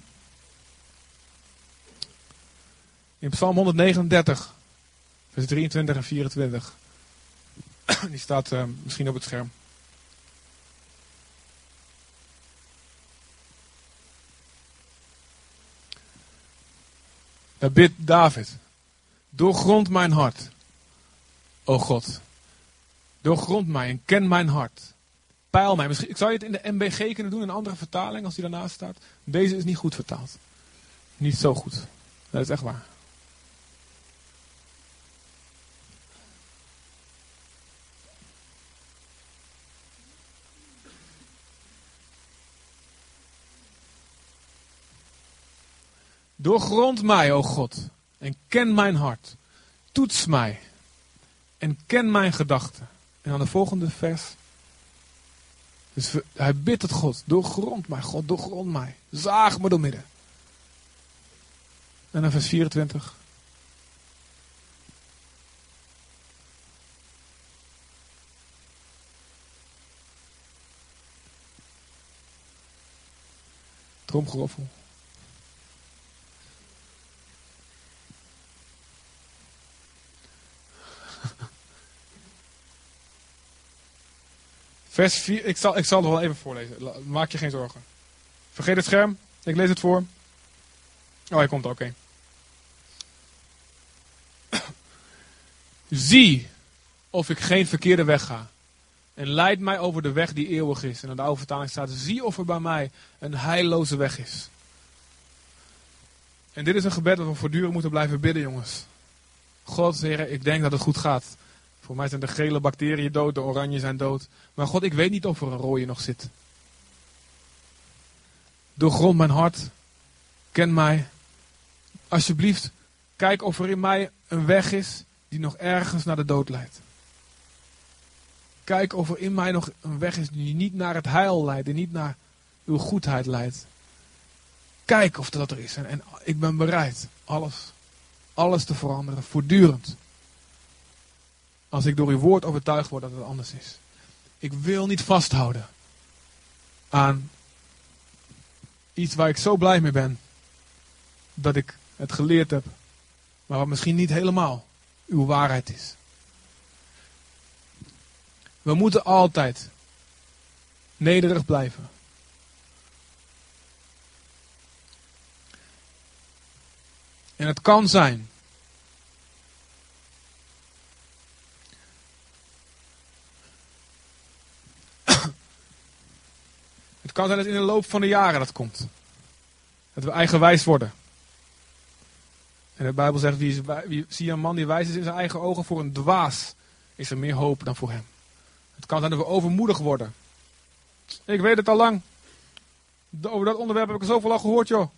In Psalm honderdnegenendertig, vers drieëntwintig en vierentwintig. Die staat uh, misschien op het scherm. Daar bidt David. Doorgrond mijn hart, o God. Doorgrond mij en ken mijn hart. Peil mij. Misschien, ik zou je het in de M B G kunnen doen, in een andere vertaling, als die daarnaast staat. Deze is niet goed vertaald. Niet zo goed. Dat is echt waar. Doorgrond mij, o God, en ken mijn hart. Toets mij en ken mijn gedachten. En dan de volgende vers. Dus hij bidt het God. Doorgrond mij, God, doorgrond mij. Zaag me door midden. En dan vers vierentwintig. Tromgeroffel. Vers vier, ik zal, ik zal het wel even voorlezen. Maak je geen zorgen. Vergeet het scherm. Ik lees het voor. Oh, hij komt, oké. Okay. Zie of ik geen verkeerde weg ga. En leid mij over de weg die eeuwig is. En in de oude vertaling staat, zie of er bij mij een heilloze weg is. En dit is een gebed dat we voortdurend moeten blijven bidden, jongens. God, Heer, ik denk dat het goed gaat. Voor mij zijn de gele bacteriën dood, de oranje zijn dood. Maar God, ik weet niet of er een rode nog zit. Doorgrond mijn hart. Ken mij. Alsjeblieft, kijk of er in mij een weg is die nog ergens naar de dood leidt. Kijk of er in mij nog een weg is die niet naar het heil leidt, die niet naar uw goedheid leidt. Kijk of dat er is. En, en ik ben bereid alles, alles te veranderen, voortdurend. Als ik door uw woord overtuigd word dat het anders is. Ik wil niet vasthouden aan iets waar ik zo blij mee ben. Dat ik het geleerd heb. Maar wat misschien niet helemaal uw waarheid is. We moeten altijd nederig blijven. En het kan zijn het kan zijn dat in de loop van de jaren dat komt. Dat we eigenwijs worden. En de Bijbel zegt, wie, is, wie zie je een man die wijs is in zijn eigen ogen, voor een dwaas is er meer hoop dan voor hem. Het kan zijn dat we overmoedig worden. Ik weet het al lang. Over dat onderwerp heb ik er zoveel al gehoord, joh.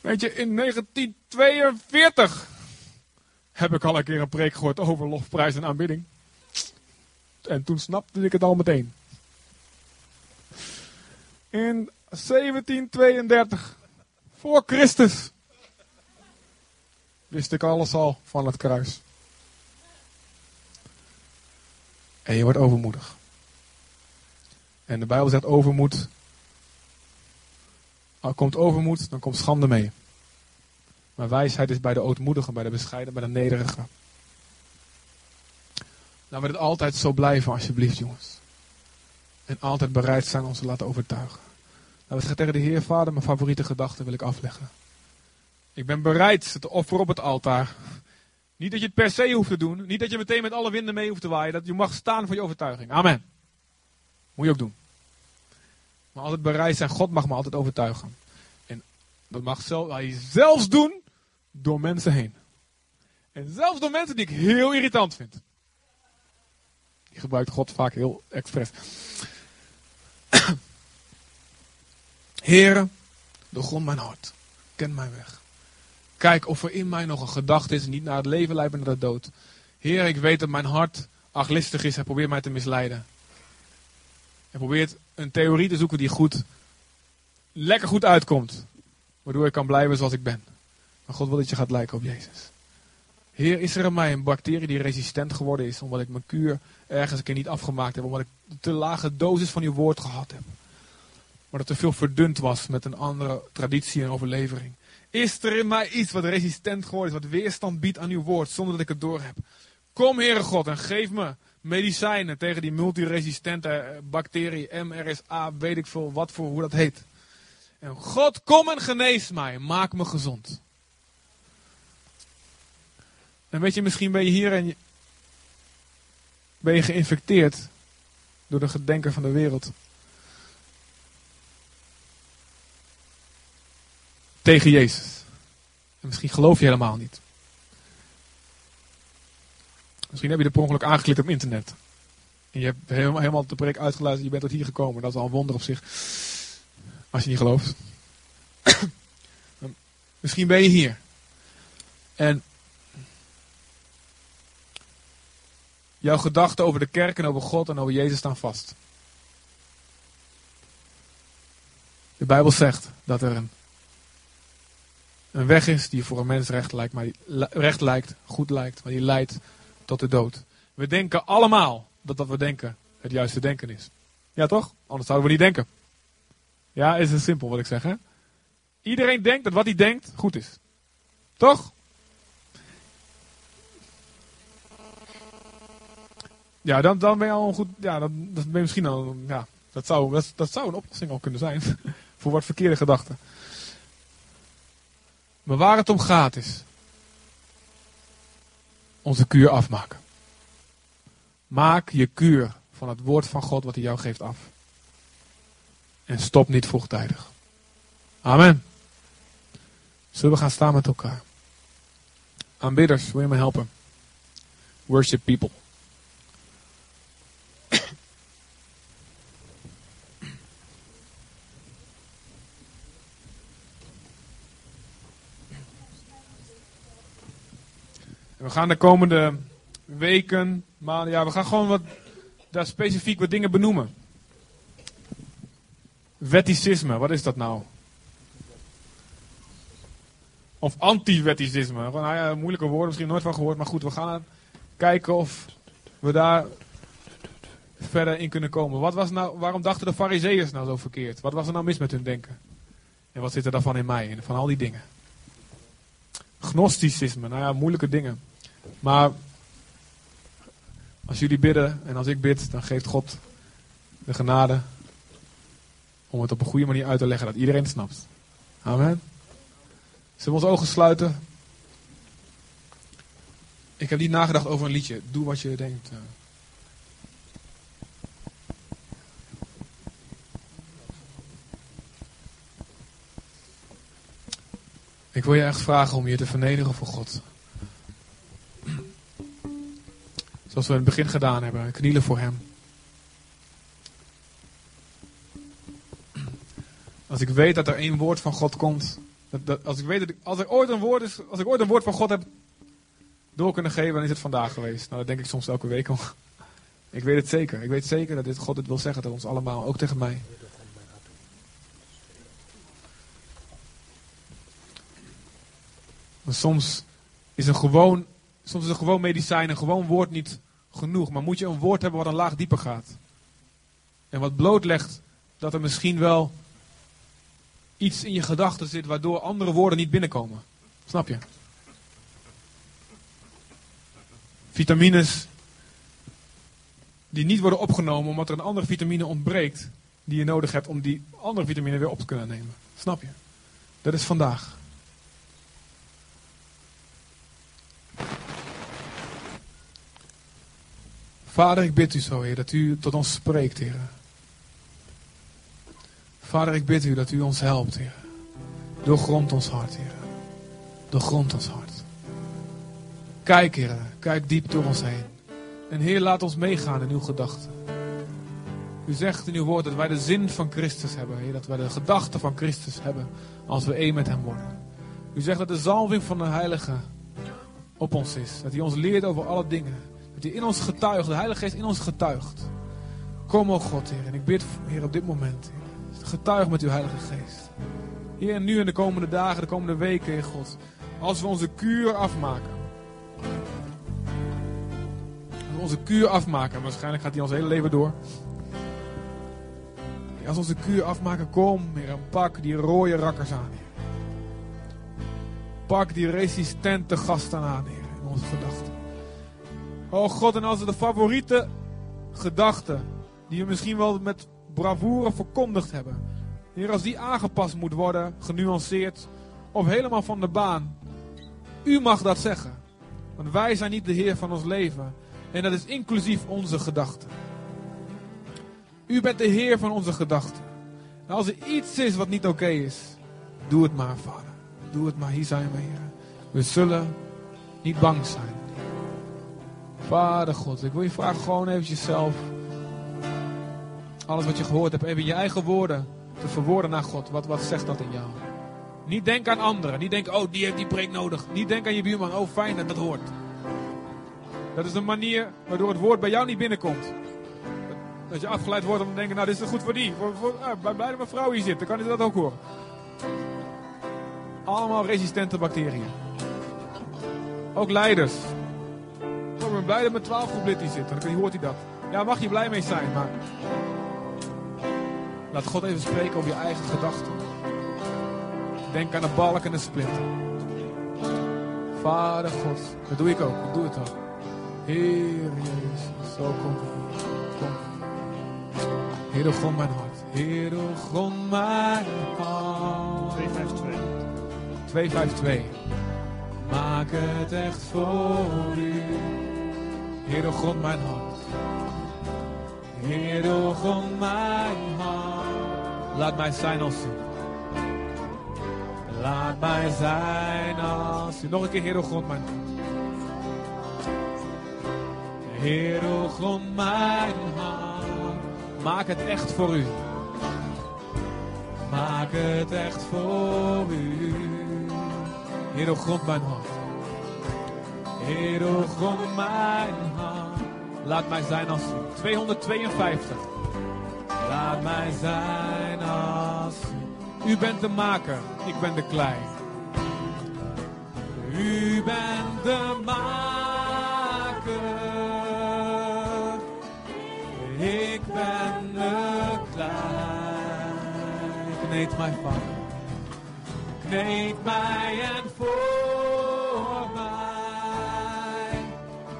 Weet je, in negentien tweeënveertig heb ik al een keer een preek gehoord over lofprijs en aanbidding. En toen snapte ik het al meteen. In zeventien tweeëndertig, voor Christus, wist ik alles al van het kruis. En je wordt overmoedig. En de Bijbel zegt overmoed. Al komt overmoed, dan komt schande mee. Maar wijsheid is bij de ootmoedigen, bij de bescheiden, bij de nederige. Laten we dit altijd zo blijven, alsjeblieft, jongens. En altijd bereid zijn ons te laten overtuigen. Laten we zeggen tegen de Heer, Vader, mijn favoriete gedachten wil ik afleggen. Ik ben bereid te offeren op het altaar. Niet dat je het per se hoeft te doen. Niet dat je meteen met alle winden mee hoeft te waaien. Dat je mag staan voor je overtuiging. Amen. Moet je ook doen. Maar altijd bereid zijn. God mag me altijd overtuigen. En dat mag zelf, hij zelfs doen door mensen heen. En zelfs door mensen die ik heel irritant vind. Die gebruikt God vaak heel expres. Heere, doorgrond mijn hart. Ken mijn weg. Kijk of er in mij nog een gedachte is. Niet naar het leven leidt, maar naar de dood. Heer, ik weet dat mijn hart arglistig is. Hij probeert mij te misleiden. Hij probeert een theorie te zoeken die goed, lekker goed uitkomt. Waardoor ik kan blijven zoals ik ben. Maar God wil dat je gaat lijken op Jezus. Heer, is er in mij een bacterie die resistent geworden is. Omdat ik mijn kuur ergens een keer niet afgemaakt heb. Omdat ik een te lage dosis van uw woord gehad heb. Maar dat er veel verdund was met een andere traditie en overlevering. Is er in mij iets wat resistent geworden is, wat weerstand biedt aan uw woord, zonder dat ik het door heb? Kom, Heere God, en geef me medicijnen tegen die multiresistente bacterie, M R S A, weet ik veel wat voor, hoe dat heet. En God, kom en genees mij, maak me gezond. En weet je, misschien ben je hier en je, ben je geïnfecteerd door de gedenken van de wereld. Tegen Jezus. En misschien geloof je helemaal niet. Misschien heb je er per ongeluk aangeklikt op internet. En je hebt helemaal, helemaal de preek uitgeluisterd. Je bent tot hier gekomen. Dat is al een wonder op zich. Als je niet gelooft. Misschien ben je hier. En jouw gedachten over de kerk en over God en over Jezus staan vast. De Bijbel zegt dat er een Een weg is die voor een mens recht lijkt, maar die recht lijkt, goed lijkt, maar die leidt tot de dood. We denken allemaal dat wat we denken het juiste denken is. Ja toch? Anders zouden we niet denken. Ja, is het simpel wat ik zeg, hè? Iedereen denkt dat wat hij denkt goed is. Toch? Ja, dan, dan ben je al een goed... Ja, dan, dan ben je misschien al... Ja, dat zou, dat, dat zou een oplossing al kunnen zijn. Voor wat verkeerde gedachten. Maar waar het om gaat is onze kuur afmaken. Maak je kuur van het woord van God wat hij jou geeft af. En stop niet vroegtijdig. Amen. Zullen we gaan staan met elkaar? Aanbidders, wil je me helpen? Worship people. We gaan de komende weken, maanden, ja, we gaan gewoon wat, daar specifiek wat dingen benoemen. Wetticisme, wat is dat nou? Of anti-wetticisme. Nou ja, moeilijke woorden, misschien nooit van gehoord, maar goed, we gaan kijken of we daar verder in kunnen komen. Wat was nou, waarom dachten de Farizeeërs nou zo verkeerd? Wat was er nou mis met hun denken? En wat zit er daarvan in mij, van al die dingen? Gnosticisme, nou ja, moeilijke dingen. Maar als jullie bidden en als ik bid, dan geeft God de genade om het op een goede manier uit te leggen, dat iedereen het snapt. Amen. Zullen we onze ogen sluiten? Ik heb niet nagedacht over een liedje. Doe wat je denkt. Ik wil je echt vragen om je te vernederen voor God. Zoals we in het begin gedaan hebben. Knielen voor hem. Als ik weet dat er één woord van God komt. Dat, dat, als ik weet dat ik, als ik ooit een woord is, als ik ooit een woord van God heb door kunnen geven, dan is het vandaag geweest. Nou, dat denk ik soms elke week al. Ik weet het zeker. Ik weet zeker dat dit God het wil zeggen. Dat ons allemaal, ook tegen mij. Maar soms is een gewoon, soms is een gewoon medicijn, een gewoon woord niet genoeg. Maar moet je een woord hebben wat een laag dieper gaat. En wat blootlegt dat er misschien wel iets in je gedachten zit waardoor andere woorden niet binnenkomen. Snap je? Vitamines die niet worden opgenomen omdat er een andere vitamine ontbreekt die je nodig hebt om die andere vitamine weer op te kunnen nemen. Snap je? Dat is vandaag. Vader, ik bid u zo, Heer, dat u tot ons spreekt, Heer. Vader, ik bid u dat u ons helpt, Heer. Doorgrond ons hart, Heer. Doorgrond ons hart. Kijk, Heer, kijk diep door ons heen. En Heer, laat ons meegaan in uw gedachten. U zegt in uw woord dat wij de zin van Christus hebben, Heer. Dat wij de gedachten van Christus hebben als we één met hem worden. U zegt dat de zalving van de Heilige op ons is. Dat hij ons leert over alle dingen. Dat hij in ons getuigt, de Heilige Geest in ons getuigt. Kom, o God, Heer. En ik bid, Heer, op dit moment, Heer, getuig met uw Heilige Geest. Heer, en nu en de komende dagen, de komende weken, Heer God. Als we onze kuur afmaken. Onze kuur afmaken. Waarschijnlijk gaat hij ons hele leven door. Als onze kuur afmaken, kom Heer, en pak die rode rakkers aan, Heer. Pak die resistente gasten aan, Heer, in onze gedachten. O God, en als we de favoriete gedachten, die we misschien wel met bravoure verkondigd hebben, Heer, als die aangepast moet worden, genuanceerd, of helemaal van de baan, u mag dat zeggen. Want wij zijn niet de Heer van ons leven. En dat is inclusief onze gedachten. U bent de Heer van onze gedachten. En als er iets is wat niet oké okay is, doe het maar, Vader. Doe het maar, hier zijn we, Heer. We zullen niet bang zijn. Vader God, ik wil je vragen gewoon eventjes zelf. Alles wat je gehoord hebt, even in je eigen woorden te verwoorden naar God. Wat, wat zegt dat in jou? Niet denk aan anderen. Niet denk, oh, die heeft die preek nodig. Niet denk aan je buurman, oh, fijn dat dat hoort. Dat is een manier waardoor het woord bij jou niet binnenkomt. Dat je afgeleid wordt om te denken, nou dit is het goed voor die. Voor, voor, ah, blij dat mijn vrouw hier zit, dan kan hij dat ook horen. Allemaal resistente bacteriën. Ook leiders. Oh, ik ben blij dat mijn twaalfgroep lid hier zit, dan hoort hij dat. Ja, mag je blij mee zijn, maar... Laat God even spreken over je eigen gedachten. Denk aan de balk en de splinter. Vader God, dat doe ik ook, ik doe het ook. Heer Jezus, zo kom hier, kom hier. Heer, doorgrond mijn hart. Heer, doorgrond mijn hart. twee vijf twee. Maak het echt voor u. Heer, doorgrond mijn hart. Heer, doorgrond mijn hart. Laat mij zijn als u. Laat mij zijn als u. Nog een keer, Heer, doorgrond mijn hart. Heer, doorgrond mijn hart. Maak het echt voor u. Maak het echt voor u. Heer, doorgrond mijn hart. Heer, doorgrond mijn hart. Laat mij zijn als u. tweehonderdtweeënvijftig. Laat mij zijn als u. U bent de maker, ik ben de klei. U bent de maker. Ik ben de klein. Kneed mij, Vader. Kneed mij en voor mij.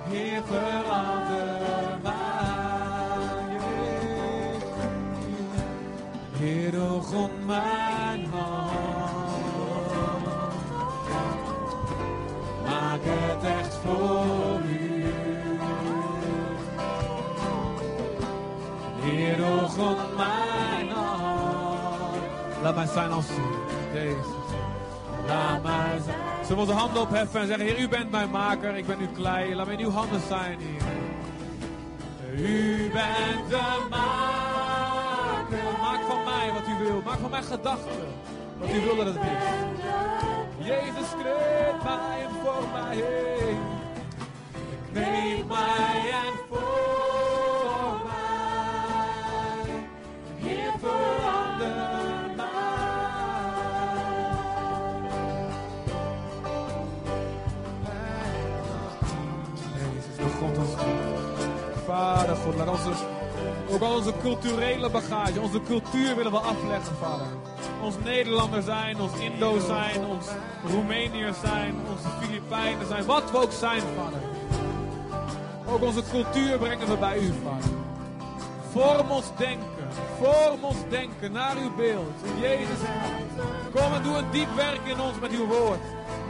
Heer, verander mij. Heer, doorgrond mijn hart. Maak het echt voor u. Heer, doorgrond mijn hart. Laat mij zijn als u, Jezus. Laat mij zijn. Zullen we onze handen opheffen en zeggen, Heer, u bent mijn maker, ik ben uw klei. Laat mij in uw handen zijn, Heer. U bent de maker. Maak van mij wat u wil. Maak van mijn gedachten wat u wil dat het is. Jezus, kneed mij en voor mij heen. Kneed mij en voor verander mij. Jezus, doorgrond ons hart. Vader God, laat onze, ook al onze culturele bagage, onze cultuur willen we afleggen, Vader. Ons Nederlanders zijn, ons Indo's zijn, ons Roemeniërs zijn, onze Filipijnen zijn, wat we ook zijn, Vader. Ook onze cultuur brengen we bij u, Vader. Vorm ons denken, vorm ons denken naar uw beeld, in Jezus' naam. Kom en doe een diep werk in ons met uw woord.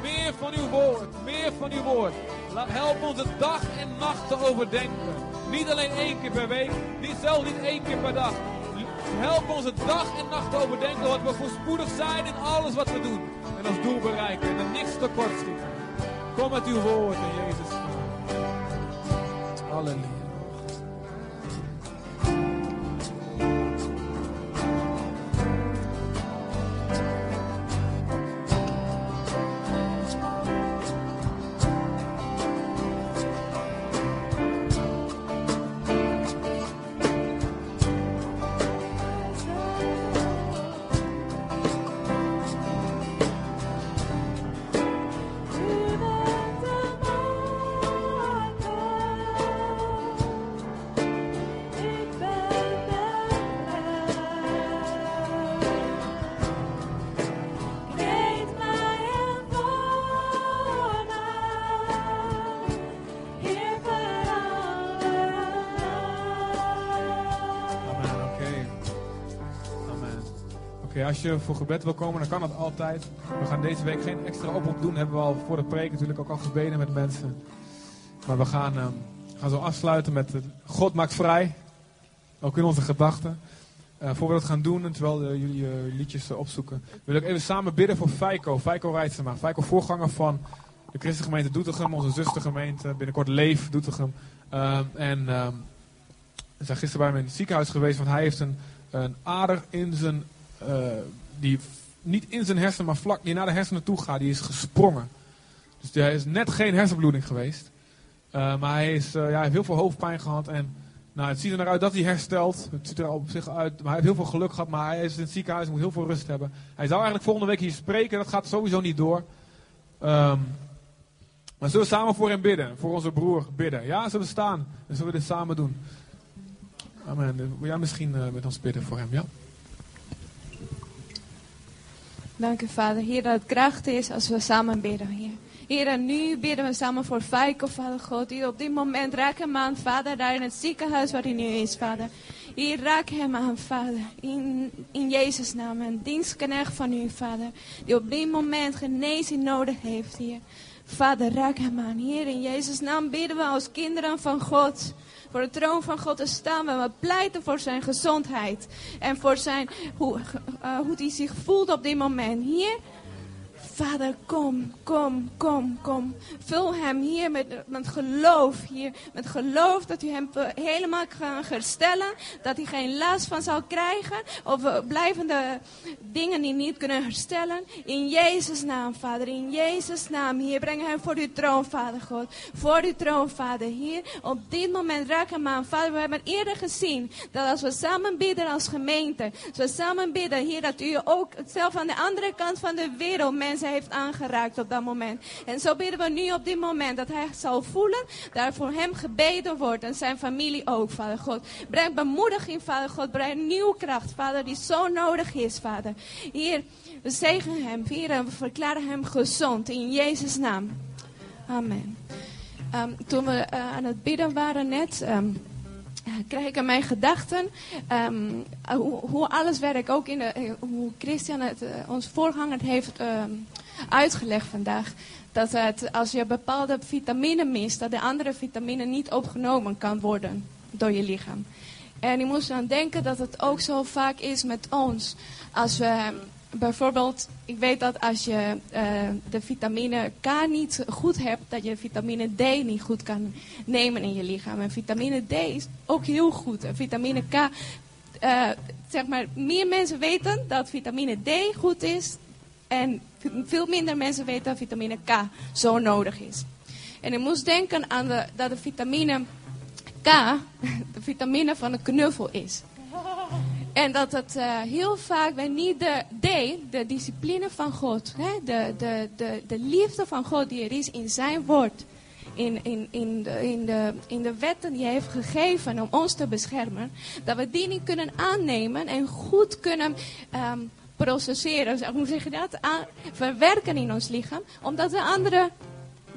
Meer van uw woord, meer van uw woord. Laat help ons het dag en nacht te overdenken. Niet alleen één keer per week, niet zelfs niet één keer per dag. Help ons het dag en nacht te overdenken, want we voorspoedig zijn in alles wat we doen. En ons doel bereiken en er niks tekort schieten. Kom met uw woord in Jezus' naam. Halleluja. Als je voor gebed wil komen, dan kan dat altijd. We gaan deze week geen extra oproep doen. Hebben we al voor de preek natuurlijk ook al gebeden met mensen. Maar we gaan, uh, gaan zo afsluiten met uh, God maakt vrij. Ook in onze gedachten. Uh, voor we dat gaan doen, en terwijl uh, jullie uh, liedjes uh, opzoeken, wil ik even samen bidden voor Feiko. Feiko Rijtsema. Feiko, voorganger van de Christengemeente Doetinchem. Onze zustergemeente. Binnenkort Leef Doetinchem. Uh, en uh, we zijn gisteren bij hem in het ziekenhuis geweest. Want hij heeft een, een ader in zijn... Uh, die niet in zijn hersenen, maar vlak die naar de hersenen toe gaat, die is gesprongen. Dus er is net geen hersenbloeding geweest. Uh, maar hij, is, uh, ja, hij heeft heel veel hoofdpijn gehad. En nou, het ziet er naar uit dat hij herstelt. Het ziet er op zich uit. Maar hij heeft heel veel geluk gehad. Maar hij is in het ziekenhuis en moet heel veel rust hebben. Hij zou eigenlijk volgende week hier spreken. Dat gaat sowieso niet door. Um, maar zullen we samen voor hem bidden? Voor onze broer bidden? Ja, zullen we staan? En zullen we dit samen doen? Amen. Wil jij misschien uh, met ons bidden voor hem? Ja. Dank u, Vader. Heer, dat het kracht is als we samen bidden, Heer. Heer, en nu bidden we samen voor Feiko, Vader God. Heer, op dit moment raak hem aan, Vader, daar in het ziekenhuis waar hij nu is, Vader. Heer, raak hem aan, Vader. In, in Jezus' naam, een dienstknecht van u, Vader. Die op dit moment genezing nodig heeft, Heer. Vader, raak hem aan. Heer, in Jezus' naam bidden we als kinderen van God. Voor de troon van God te staan. We pleiten voor zijn gezondheid. En voor zijn, hoe, uh, hoe hij zich voelt op dit moment. Hier, Vader, kom, kom, kom, kom. Vul hem hier met, met geloof. Hier, met geloof dat u hem helemaal kan herstellen. Dat hij geen last van zal krijgen. Of uh, blijvende dingen die niet kunnen herstellen. In Jezus' naam, Vader. In Jezus' naam. Hier, breng hem voor uw troon, Vader God. Voor uw troon, Vader. Hier, op dit moment raak hem aan. Vader, we hebben eerder gezien dat als we samen bidden als gemeente. Als we samen bidden, Heer, dat u ook zelf aan de andere kant van de wereld mensen heeft aangeraakt op dat moment. En zo bidden we nu op dit moment dat hij zal voelen, daar voor hem gebeden wordt en zijn familie ook, Vader God. Breng bemoediging, Vader God. Breng nieuwe kracht, Vader, die zo nodig is, Vader. Heer, we zegenen hem, Heer, en we verklaren hem gezond in Jezus' naam. Amen. Um, toen we uh, aan het bidden waren net... Um, krijg ik in mijn gedachten um, hoe, hoe alles werkt, ook in de, hoe Christian het, uh, ons voorganger heeft uh, uitgelegd vandaag, dat het, als je bepaalde vitamine mist, dat de andere vitamine niet opgenomen kan worden door je lichaam. En ik moest dan denken dat het ook zo vaak is met ons. Als we bijvoorbeeld, ik weet dat als je uh, de vitamine K niet goed hebt, dat je vitamine D niet goed kan nemen in je lichaam. En vitamine D is ook heel goed. En vitamine K, uh, zeg maar, meer mensen weten dat vitamine D goed is. En veel minder mensen weten dat vitamine K zo nodig is. En ik moest denken aan de, dat de vitamine K de vitamine van de knuffel is. En dat het uh, heel vaak, wij niet de, de, de discipline van God, hè? De, de, de, de liefde van God die er is in zijn woord. in, in, in, de, in, de, in de wetten die hij heeft gegeven om ons te beschermen, dat we die niet kunnen aannemen en goed kunnen um, processeren, hoe zeg je dat, Aan, verwerken in ons lichaam, omdat we andere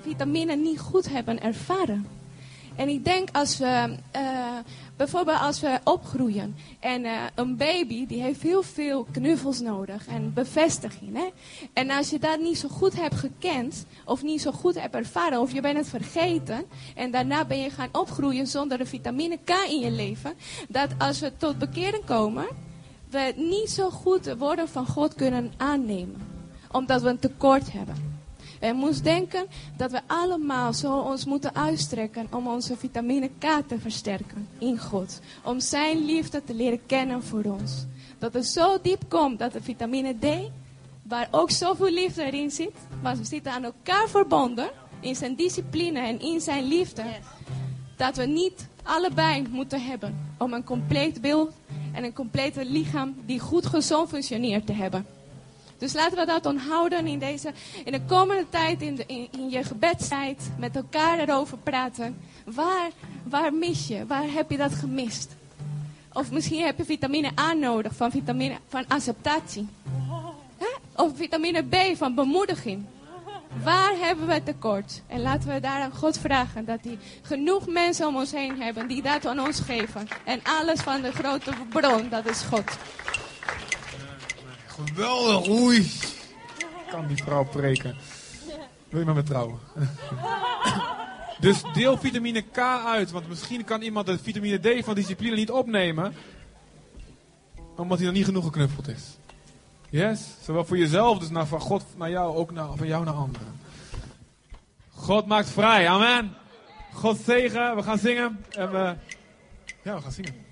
vitamine niet goed hebben ervaren. En ik denk als we, uh, bijvoorbeeld als we opgroeien en uh, een baby die heeft heel veel knuffels nodig en bevestiging. Hè? En als je dat niet zo goed hebt gekend of niet zo goed hebt ervaren of je bent het vergeten en daarna ben je gaan opgroeien zonder de vitamine K in je leven. Dat als we tot bekering komen, we niet zo goed de woorden van God kunnen aannemen. Omdat we een tekort hebben. En moest denken dat we allemaal zo ons moeten uitstrekken om onze vitamine K te versterken in God. Om zijn liefde te leren kennen voor ons. Dat het zo diep komt dat de vitamine D, waar ook zoveel liefde erin zit, maar we zitten aan elkaar verbonden in zijn discipline en in zijn liefde. Yes. Dat we niet allebei moeten hebben om een compleet beeld en een complete lichaam die goed gezond functioneert te hebben. Dus laten we dat onthouden in, deze, in de komende tijd, in, de, in, in je gebedstijd, met elkaar erover praten. Waar, waar mis je? Waar heb je dat gemist? Of misschien heb je vitamine A nodig van, vitamine, van acceptatie. Huh? Of vitamine B van bemoediging. Waar hebben we tekort? En laten we daar aan God vragen dat hij genoeg mensen om ons heen hebben die dat aan ons geven. En alles van de grote bron, dat is God. Geweldig, oei. Ik kan die vrouw preken. Wil je maar met trouwen? Dus deel vitamine K uit, want misschien kan iemand de vitamine D van discipline niet opnemen, omdat hij dan niet genoeg geknuffeld is. Yes? Zowel voor jezelf, dus naar, van God naar jou, ook naar, van jou naar anderen. God maakt vrij, amen. God zegen, we gaan zingen. En we, ja, we gaan zingen.